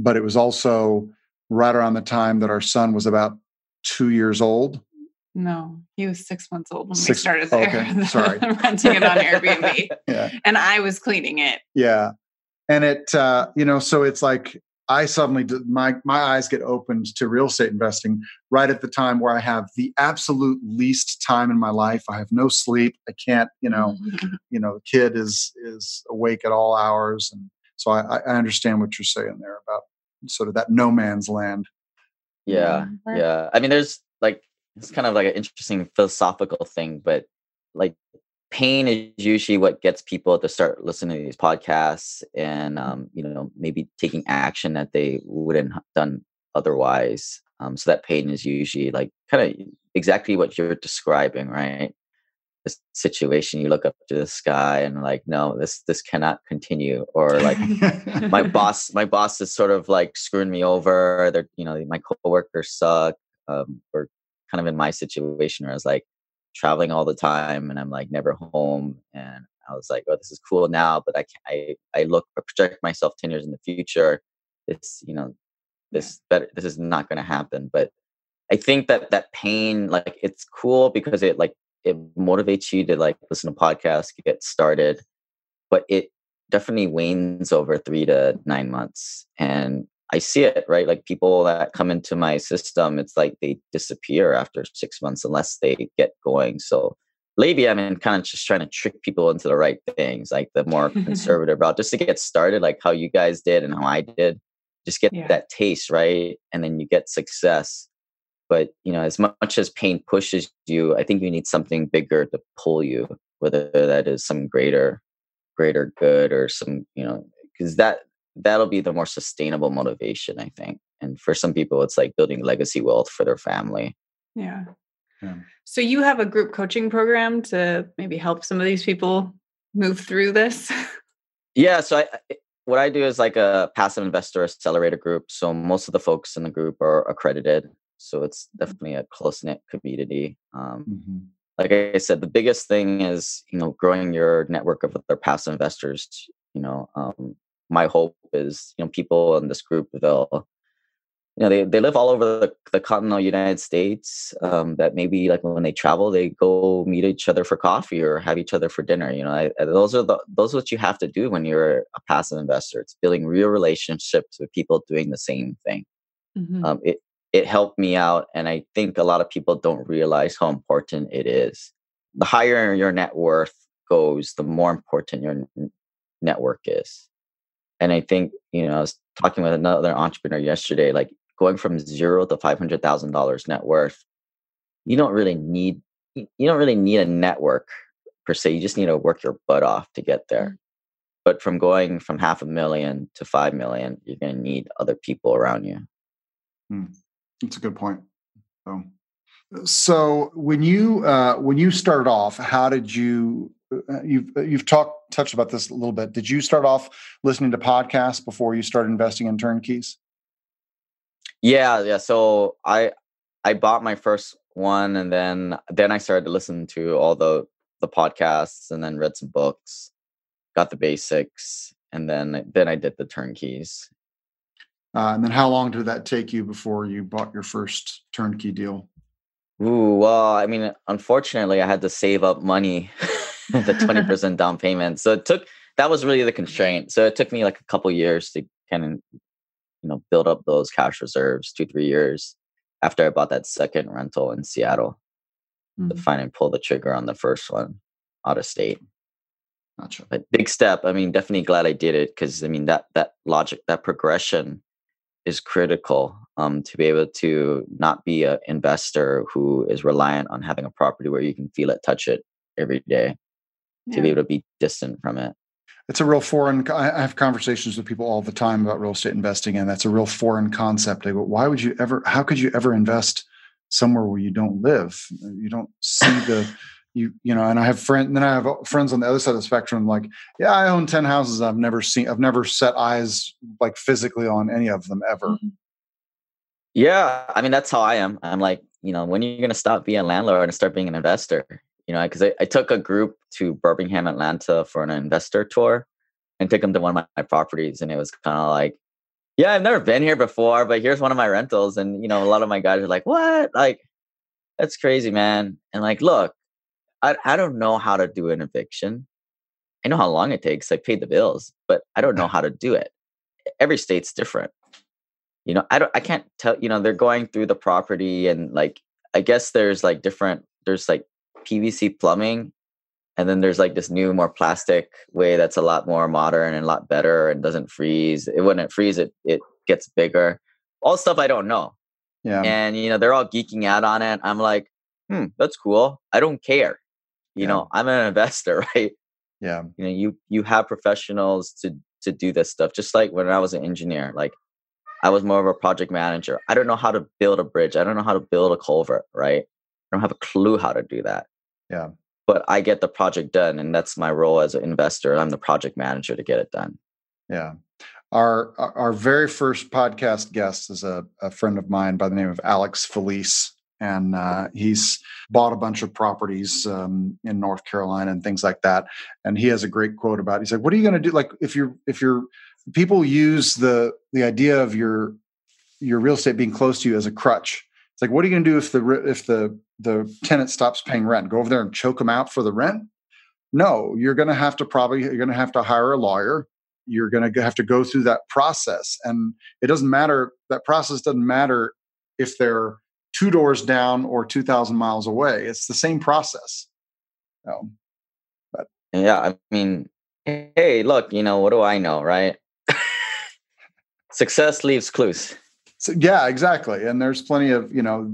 but it was also right around the time that our son was about 2 years old. No, he was 6 months old when we started there. Okay. Sorry. Renting it on Airbnb. And I was cleaning it. Yeah. And it, so it's like, I suddenly, my eyes get opened to real estate investing right at the time where I have the absolute least time in my life. I have no sleep. I can't, the kid is awake at all hours. And so I understand what you're saying there about sort of that no man's land. Yeah. Yeah. I mean, there's like, it's kind of like an interesting philosophical thing, but like pain is usually what gets people to start listening to these podcasts and, maybe taking action that they wouldn't have done otherwise. So that pain is usually like kind of exactly what you're describing, right? This situation, you look up to the sky and like, no, this cannot continue. Or like my boss is sort of like screwing me over. They're, my coworkers suck. Or kind of in my situation where I was like traveling all the time and I'm like never home. And I was like, oh, this is cool now, but I project myself 10 years in the future. This is not going to happen. But I think that pain, like it's cool because it like, it motivates you to like listen to podcasts, get started, but it definitely wanes over 3 to 9 months. And I see it, right? Like people that come into my system, it's like they disappear after 6 months unless they get going. So maybe I'm kind of just trying to trick people into the right things, like the more conservative route, just to get started, like how you guys did and how I did, just get that taste, right? And then you get success. But, as much as pain pushes you, I think you need something bigger to pull you, whether that is some greater good or some, because that'll be the more sustainable motivation, I think. And for some people, it's like building legacy wealth for their family. Yeah. Yeah. So you have a group coaching program to maybe help some of these people move through this? Yeah. So what I do is like a passive investor accelerator group. So most of the folks in the group are accredited. So it's definitely a close-knit community. Like I said, the biggest thing is, growing your network of other passive investors. My hope is, people in this group, they'll, they live all over the continental United States, that maybe like when they travel, they go meet each other for coffee or have each other for dinner. Those are what you have to do when you're a passive investor. It's building real relationships with people doing the same thing. It helped me out. And I think a lot of people don't realize how important it is. The higher your net worth goes, the more important your network is. And I think, I was talking with another entrepreneur yesterday, like going from zero to $500,000 net worth, you don't really need a network per se. You just need to work your butt off to get there. But from going from $500,000 to $5 million, you're going to need other people around you. That's a good point. So when you started off, how did you? You've touched about this a little bit. Did you start off listening to podcasts before you started investing in turnkeys? Yeah. So I bought my first one, and then I started to listen to all the podcasts, and then read some books, got the basics, and then I did the turnkeys. And then how long did that take you before you bought your first turnkey deal? Ooh, well, I mean, unfortunately, I had to save up money, the 20% down payment. So that was really the constraint. So it took me like a couple years to kind of, build up those cash reserves, 2-3 years after I bought that second rental in Seattle to finally pull the trigger on the first one out of state. Not sure. But big step. I mean, definitely glad I did it because, I mean, that logic, that progression is critical to be able to not be an investor who is reliant on having a property where you can feel it, touch it every day, to be able to be distant from it. It's a real foreign, I have conversations with people all the time about real estate investing, and that's a real foreign concept. They go, how could you ever invest somewhere where you don't live? You don't see the, and I have friends on the other side of the spectrum, like, yeah, I own 10 houses. I've never set eyes like physically on any of them ever. Yeah. I mean, that's how I am. I'm like, when are you going to stop being a landlord and start being an investor? Because I took a group to Birmingham, Atlanta for an investor tour and took them to one of my properties. And it was kind of like, yeah, I've never been here before, but here's one of my rentals. And, a lot of my guys are like, what? Like, that's crazy, man. And like, look, I don't know how to do an eviction. I know how long it takes. I paid the bills, but I don't know how to do it. Every state's different. you know, I can't tell, you know, they're going through the property and like, I guess there's like different, there's like PVC plumbing. And then there's like this new, more plastic way that's a lot more modern and a lot better and doesn't freeze. It gets bigger. All stuff I don't know. Yeah. And, you know, they're all geeking out on it. I'm like, that's cool. I don't care. You know, I'm an investor, right? Yeah. You know, you have professionals to do this stuff. Just like when I was an engineer, like I was more of a project manager. I don't know how to build a bridge. I don't know how to build a culvert, right? I don't have a clue how to do that. Yeah. But I get the project done, and that's my role as an investor. I'm the project manager to get it done. Yeah. Our very first podcast guest is a friend of mine by the name of Alex Felice. And he's bought a bunch of properties in North Carolina and things like that. And he has a great quote about it. He's like, what are you going to do? Like if you're people use the idea of your real estate being close to you as a crutch. It's like, what are you going to do if the tenant stops paying rent? Go over there and choke them out for the rent? No, you're going to have to hire a lawyer. You're going to have to go through that process, and it doesn't matter. That process doesn't matter if they're 2 doors down or 2,000 miles away. It's the same process. But yeah, I mean, hey, look, you know, what do I know, right? Success leaves clues. So, yeah, exactly. And there's plenty of, you know,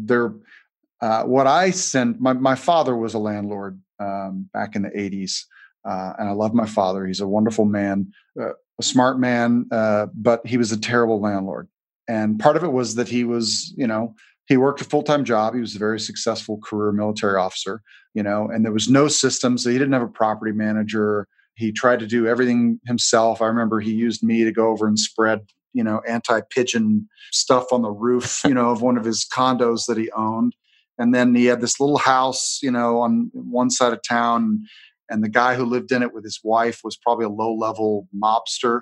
what I send, my father was a landlord back in the 80s. And I love my father. He's a wonderful man, a smart man, but he was a terrible landlord. And part of it was that he was, you know, he worked a full-time job. He was a very successful career military officer, you know, and there was no system. So he didn't have a property manager. He tried to do everything himself. I remember he used me to go over and spread, you know, anti-pigeon stuff on the roof, you know, of one of his condos that he owned. And then he had this little house, you know, on one side of town. And the guy who lived in it with his wife was probably a low-level mobster,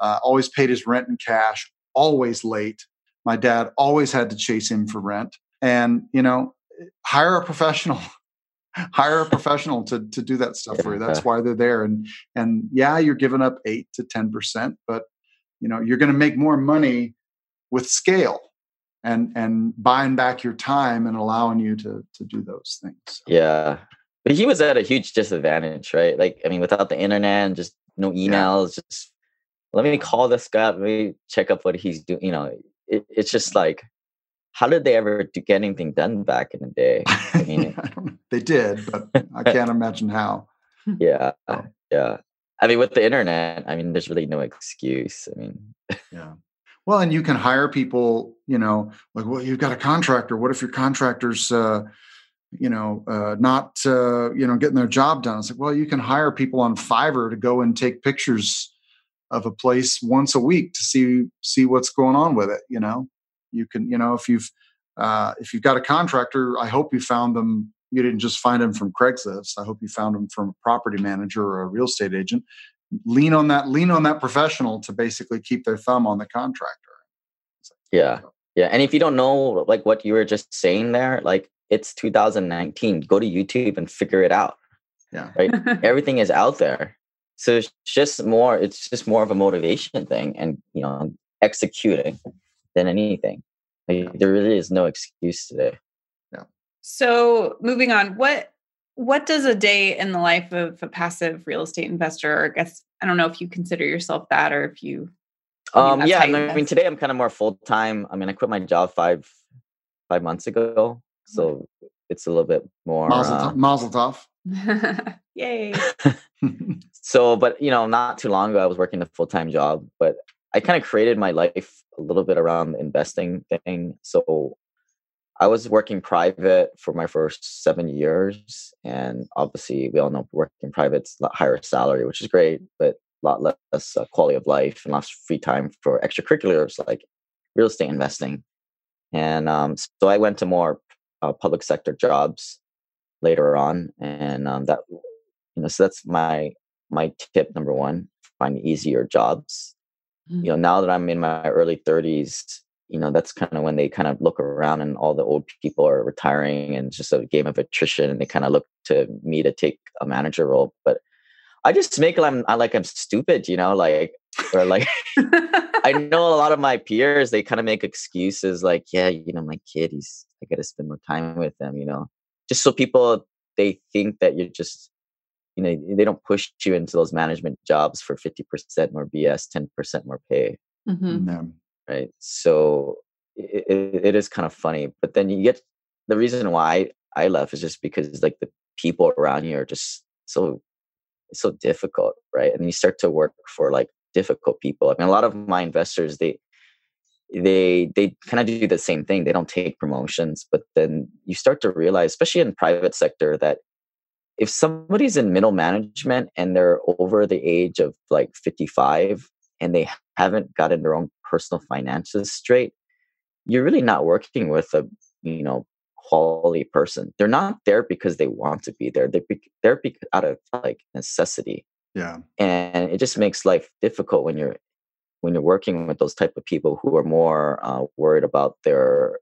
always paid his rent in cash, always late. My dad always had to chase him for rent, and, you know, hire a professional to do that stuff for you. That's why they're there. And yeah, you're giving up 8 to 10%, but you know, you're going to make more money with scale and buying back your time and allowing you to do those things. So. Yeah. But he was at a huge disadvantage, right? Like, I mean, without the internet and just no emails, just let me call this guy up, let me check up what he's doing, you know. It's just like, how did they ever get anything done back in the day? I mean, I don't know. They did, but I can't imagine how. Yeah. Yeah. I mean, with the internet, I mean, there's really no excuse. I mean, yeah. Well, and you can hire people, you know, like, well, you've got a contractor. What if your contractor's, not getting their job done? It's like, well, you can hire people on Fiverr to go and take pictures of a place once a week to see what's going on with it. You know, you can, you know, if you've got a contractor, I hope you found them. You didn't just find them from Craigslist. I hope you found them from a property manager or a real estate agent. Lean on that professional to basically keep their thumb on the contractor. Yeah. Yeah. And if you don't know, like what you were just saying there, like it's 2019, go to YouTube and figure it out. Yeah. Right. Everything is out there. So it's just more of a motivation thing and, you know, executing than anything. Like, there really is no excuse today. No. So moving on, what does a day in the life of a passive real estate investor, or I guess, I don't know if you consider yourself that, or if you. Today I'm kind of more full-time. I mean, I quit my job five months ago. So it's a little bit more. Mazel tov. Yay. So, but you know, not too long ago, I was working a full-time job, but I kind of created my life a little bit around the investing thing. So I was working private for my first 7 years. And obviously we all know working private's a lot higher salary, which is great, but a lot less quality of life and lots of free time for extracurriculars like real estate investing. And so I went to more public sector jobs later on. And that, you know, so that's my tip number one, find easier jobs. Mm-hmm. You know, now that I'm in my early 30s, you know, that's kind of when they kind of look around and all the old people are retiring and it's just a game of attrition, and they kind of look to me to take a manager role. But I just make I'm stupid, you know, like, or like, I know a lot of my peers, they kind of make excuses like, yeah, you know, my kid, I got to spend more time with them, you know, just so people, they think that you're just, you know, they don't push you into those management jobs for 50% more BS, 10% more pay. Mm-hmm. No. Right. So it is kind of funny, but then you get the reason why I left is just because like the people around you are just so difficult. Right. And you start to work for like difficult people. I mean, a lot of my investors, they kind of do the same thing. They don't take promotions, but then you start to realize, especially in private sector, that if somebody's in middle management and they're over the age of like 55 and they haven't gotten their own personal finances straight, you're really not working with a, you know, quality person. They're not there because they want to be there. They're out of like necessity. Yeah. And it just makes life difficult when you're working with those type of people who are more worried about their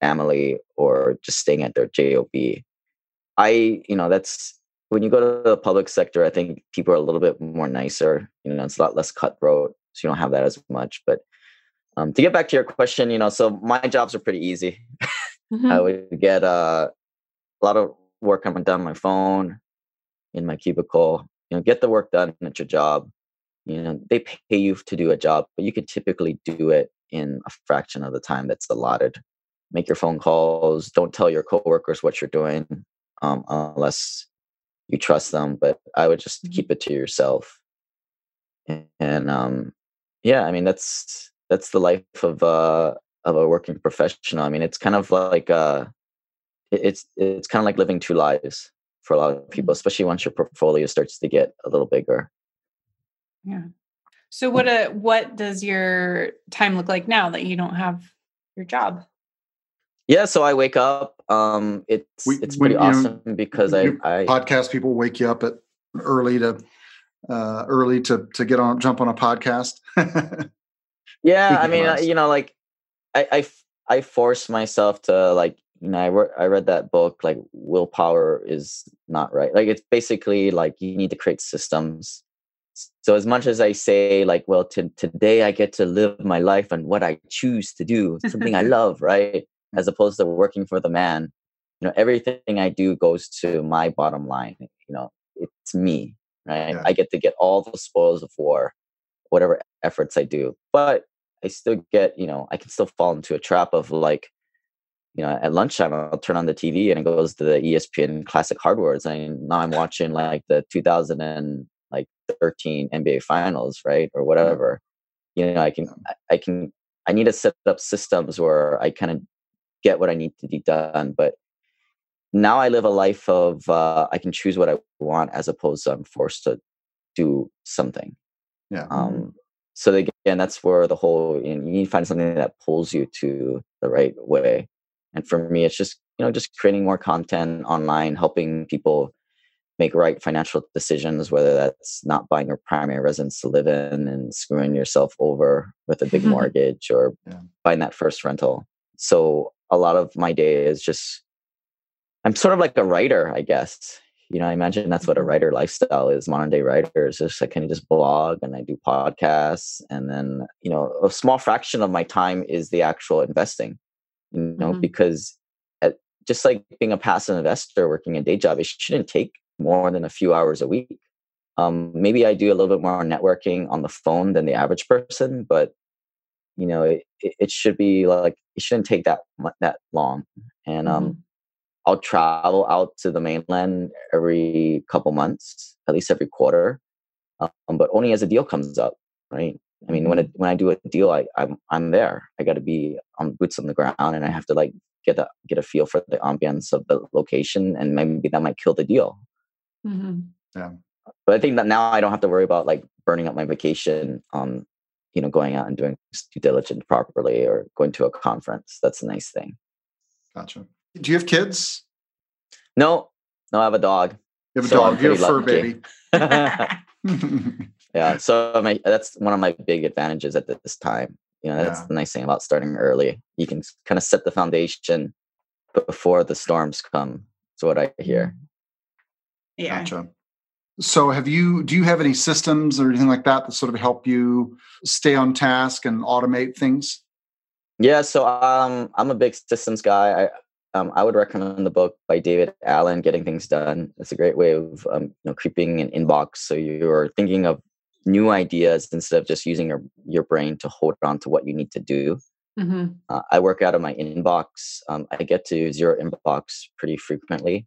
family or just staying at their JOB. You know, that's when you go to the public sector, I think people are a little bit more nicer, you know, it's a lot less cutthroat. So you don't have that as much, but to get back to your question, you know, so my jobs are pretty easy. Mm-hmm. I would get a lot of work done on my phone in my cubicle, you know, get the work done at your job. You know, they pay you to do a job, but you could typically do it in a fraction of the time that's allotted. Make your phone calls. Don't tell your coworkers what you're doing. Unless you trust them, but I would just keep it to yourself. And yeah, I mean, that's the life of a working professional. I mean, it's kind of like, it's kind of like living two lives for a lot of people, especially once your portfolio starts to get a little bigger. Yeah. So what does your time look like now that you don't have your job? Yeah, so I wake up. It's pretty awesome because I podcast people wake you up at early to jump on a podcast. Yeah, I mean, you know, like I force myself to like, you know, I read that book like willpower is not right. Like it's basically like you need to create systems. So as much as I say like, well, today I get to live my life and what I choose to do, something I love, right? As opposed to working for the man, you know, everything I do goes to my bottom line. You know, it's me, right? Yeah. I get to get all the spoils of war, whatever efforts I do, but I still get, you know, I can still fall into a trap of like, you know, at lunchtime, I'll turn on the TV and it goes to the ESPN classic hardware. And now I'm watching like the 2013 NBA finals, right? Or whatever, you know, I need to set up systems where I kind of get what I need to be done. But now I live a life of I can choose what I want as opposed to I'm forced to do something. Yeah. So again, that's where the whole, you know, you need to find something that pulls you to the right way. And for me, it's just, you know, just creating more content online, helping people make right financial decisions, whether that's not buying your primary residence to live in and screwing yourself over with a big mortgage or buying that first rental. So a lot of my day is just, I'm sort of like a writer, I guess. You know, I imagine that's what a writer lifestyle is. Modern day writers, just I can just blog and I do podcasts. And then, you know, a small fraction of my time is the actual investing, you know, because just like being a passive investor working a day job, it shouldn't take more than a few hours a week. Maybe I do a little bit more networking on the phone than the average person, but you know, it should be like, it shouldn't take that long. And I'll travel out to the mainland every couple months, at least every quarter, but only as a deal comes up, right? I mean, when I do a deal, I'm there. I got to be on boots on the ground, and I have to like get a feel for the ambiance of the location, and maybe that might kill the deal. Mm-hmm. Yeah. But I think that now I don't have to worry about like burning up my vacation. You know, going out and doing due diligence properly or going to a conference. That's a nice thing. Gotcha. Do you have kids? No, I have a dog. You have a dog. You have a fur baby. Yeah. So that's one of my big advantages at this time. You know, that's the nice thing about starting early. You can kind of set the foundation before the storms come. That's what I hear. Yeah. Gotcha. So do you have any systems or anything like that sort of help you stay on task and automate things? Yeah. So I'm a big systems guy. I would recommend the book by David Allen, Getting Things Done. It's a great way of creeping an inbox. So you are thinking of new ideas instead of just using your brain to hold on to what you need to do. Mm-hmm. I work out of my inbox. I get to zero inbox pretty frequently.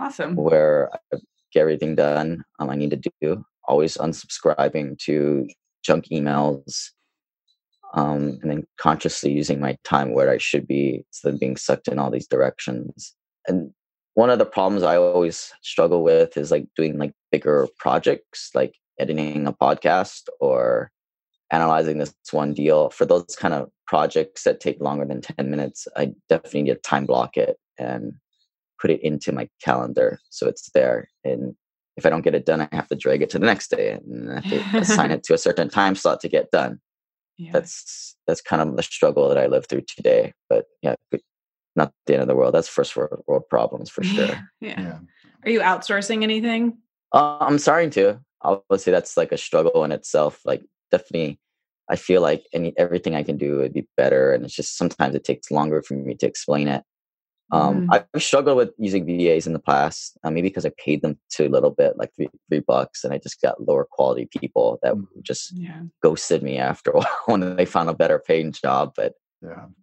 Awesome. Where I get everything done I need to do. Always unsubscribing to junk emails. And then consciously using my time where I should be instead of being sucked in all these directions. And one of the problems I always struggle with is like doing like bigger projects, like editing a podcast or analyzing this one deal. For those kind of projects that take longer than 10 minutes, I definitely need to time block it and put it into my calendar so it's there. And if I don't get it done, I have to drag it to the next day and I have to assign it to a certain time slot to get done. Yeah. That's kind of the struggle that I live through today, but yeah, not the end of the world. That's first world problems for sure. Yeah. Are you outsourcing anything? I'm starting to. Obviously that's like a struggle in itself. Like definitely, I feel like everything I can do would be better. And it's just, sometimes it takes longer for me to explain it. I've struggled with using VAs in the past, maybe because I paid them too little bit, like $3, and I just got lower quality people that just ghosted me after a while when they found a better paying job. But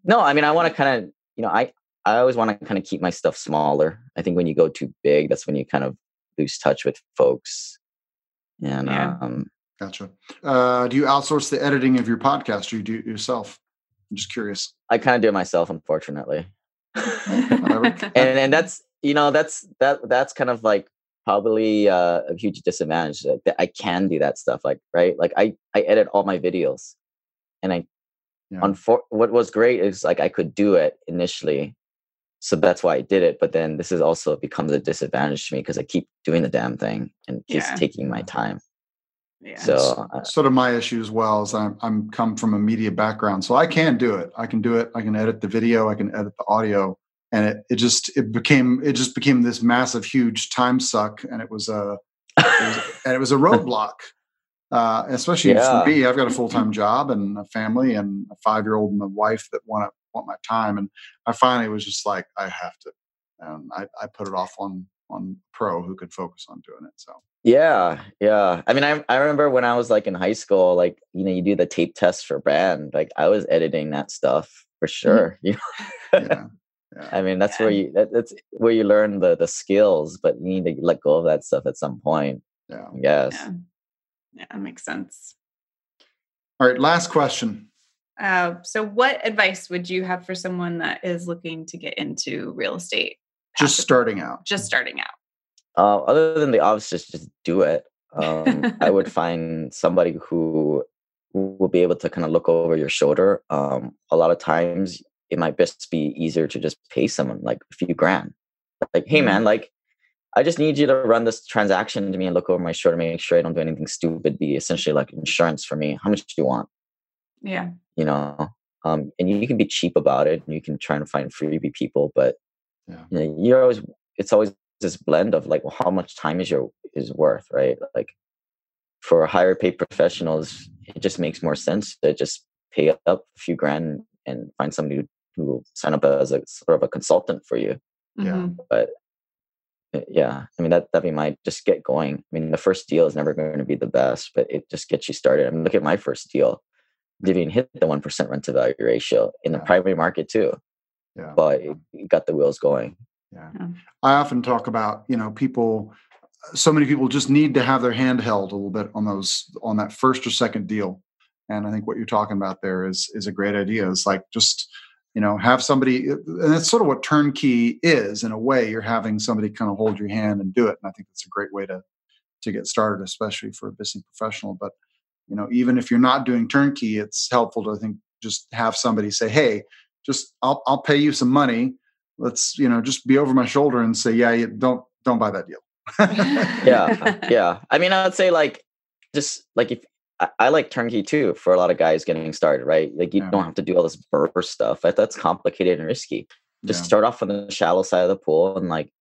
no, I mean, I want to kind of, I always want to kind of keep my stuff smaller. I think when you go too big, that's when you kind of lose touch with folks. And gotcha. Do you outsource the editing of your podcast, or you do it yourself? I'm just curious. I kind of do it myself, unfortunately. and that's that's kind of like probably a huge disadvantage that I can do that stuff, like I edit all my videos, and what was great is like I could do it initially, so that's why I did it. But then this is also becomes a disadvantage to me because I keep doing the damn thing and keeps taking my time. Yeah. So sort of my issue as well is I'm come from a media background, so I can do it. I can do it. I can edit the video. I can edit the audio, and it just became this massive, huge time suck, and it was a roadblock. Especially for me, I've got a full-time job and a family and a 5-year-old and a wife that want my time, and I finally was just like, I have to, and I put it off on pro who could focus on doing it. So. Yeah. I mean, I remember when I was like in high school, like, you do the tape test for band, like I was editing that stuff for sure. Mm-hmm. Yeah. I mean, that's where you learn the skills, but you need to let go of that stuff at some point. Yeah. Yes. Yeah. That makes sense. All right. Last question. So what advice would you have for someone that is looking to get into real estate? Just starting out. Other than the obvious, just do it. I would find somebody who will be able to kind of look over your shoulder. A lot of times it might just be easier to just pay someone like a few grand. Like, hey man, like I just need you to run this transaction to me and look over my shoulder, make sure I don't do anything stupid, be essentially like insurance for me. How much do you want? Yeah. And you can be cheap about it and you can try and find freebie people, but it's always this blend of like, well, how much time is worth, right? Like for higher paid professionals, it just makes more sense to just pay up a few grand and find somebody who will sign up as a sort of a consultant for you. Yeah. But yeah, I mean, that'd be just get going. I mean, the first deal is never going to be the best, but it just gets you started. I mean, look at my first deal. Didn't even hit the 1% rent to value ratio in the primary market too. Yeah. But it got the wheels going. Yeah. I often talk about, people, so many people just need to have their hand held a little bit on that first or second deal. And I think what you're talking about there is a great idea. It's like, just, have somebody, and that's sort of what turnkey is in a way. You're having somebody kind of hold your hand and do it. And I think that's a great way to get started, especially for a business professional. But, even if you're not doing turnkey, it's helpful to, I think, just have somebody say, hey, just, I'll pay you some money. Let's, just be over my shoulder and say, don't buy that deal. Yeah. I mean, I would say like, just like if I like turnkey too, for a lot of guys getting started, right? Like you don't have to do all this burr stuff. That's complicated and risky. Just start off on the shallow side of the pool and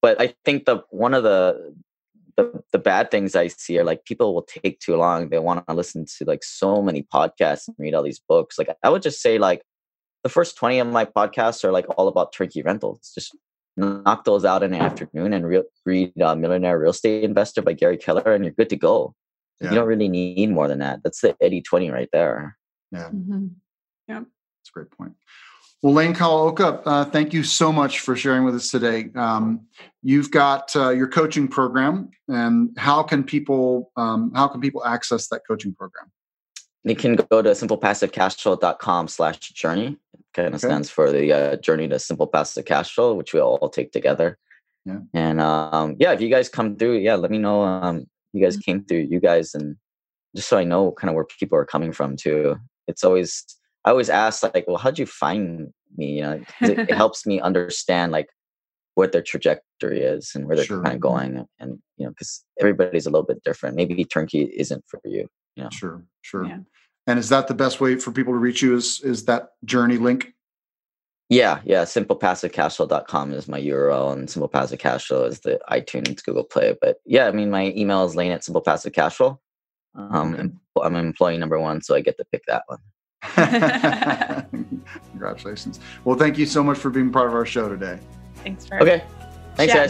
but I think one of the the bad things I see are like people will take too long. They want to listen to like so many podcasts and read all these books. Like I would just say like the first 20 of my podcasts are like all about turkey rentals. Just knock those out in the afternoon and read Millionaire Real Estate Investor by Gary Keller and you're good to go. Yeah. You don't really need more than that. That's the 80-20 right there. Yeah. Mm-hmm. Yeah. That's a great point. Well, Lane Kawaoka, thank you so much for sharing with us today. You've got your coaching program, and how can people access that coaching program? They can go to simplepassivecashflow.com/journey. It kind of stands for the journey to simple passive cash flow, which we all take together. Yeah. And if you guys come through, let me know you guys came through, you guys, and just so I know kind of where people are coming from too. It's always. I always ask, like, well, how'd you find me? You know, it helps me understand like what their trajectory is and where they're kind of going, and you know, because everybody's a little bit different. Maybe turnkey isn't for you. You know? Sure. Yeah. And is that the best way for people to reach you? Is that journey link? Yeah. SimplePassiveCashflow.com is my URL, and Simple Passive Cashflow is the iTunes, Google Play. But yeah, I mean, my email is Lane@SimplePassiveCashflow. I'm employee number 1, so I get to pick that one. Congratulations. Well, thank you so much for being part of our show today. Thanks for chatting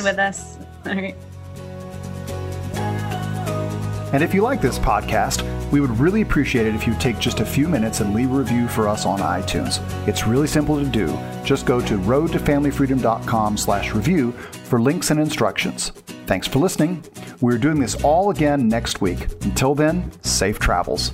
with us. All right. And if you like this podcast, we would really appreciate it if you take just a few minutes and leave a review for us on iTunes. It's really simple to do. Just go to roadtofamilyfreedom.com/review for links and instructions. Thanks for listening. We're doing this all again next week. Until then, safe travels.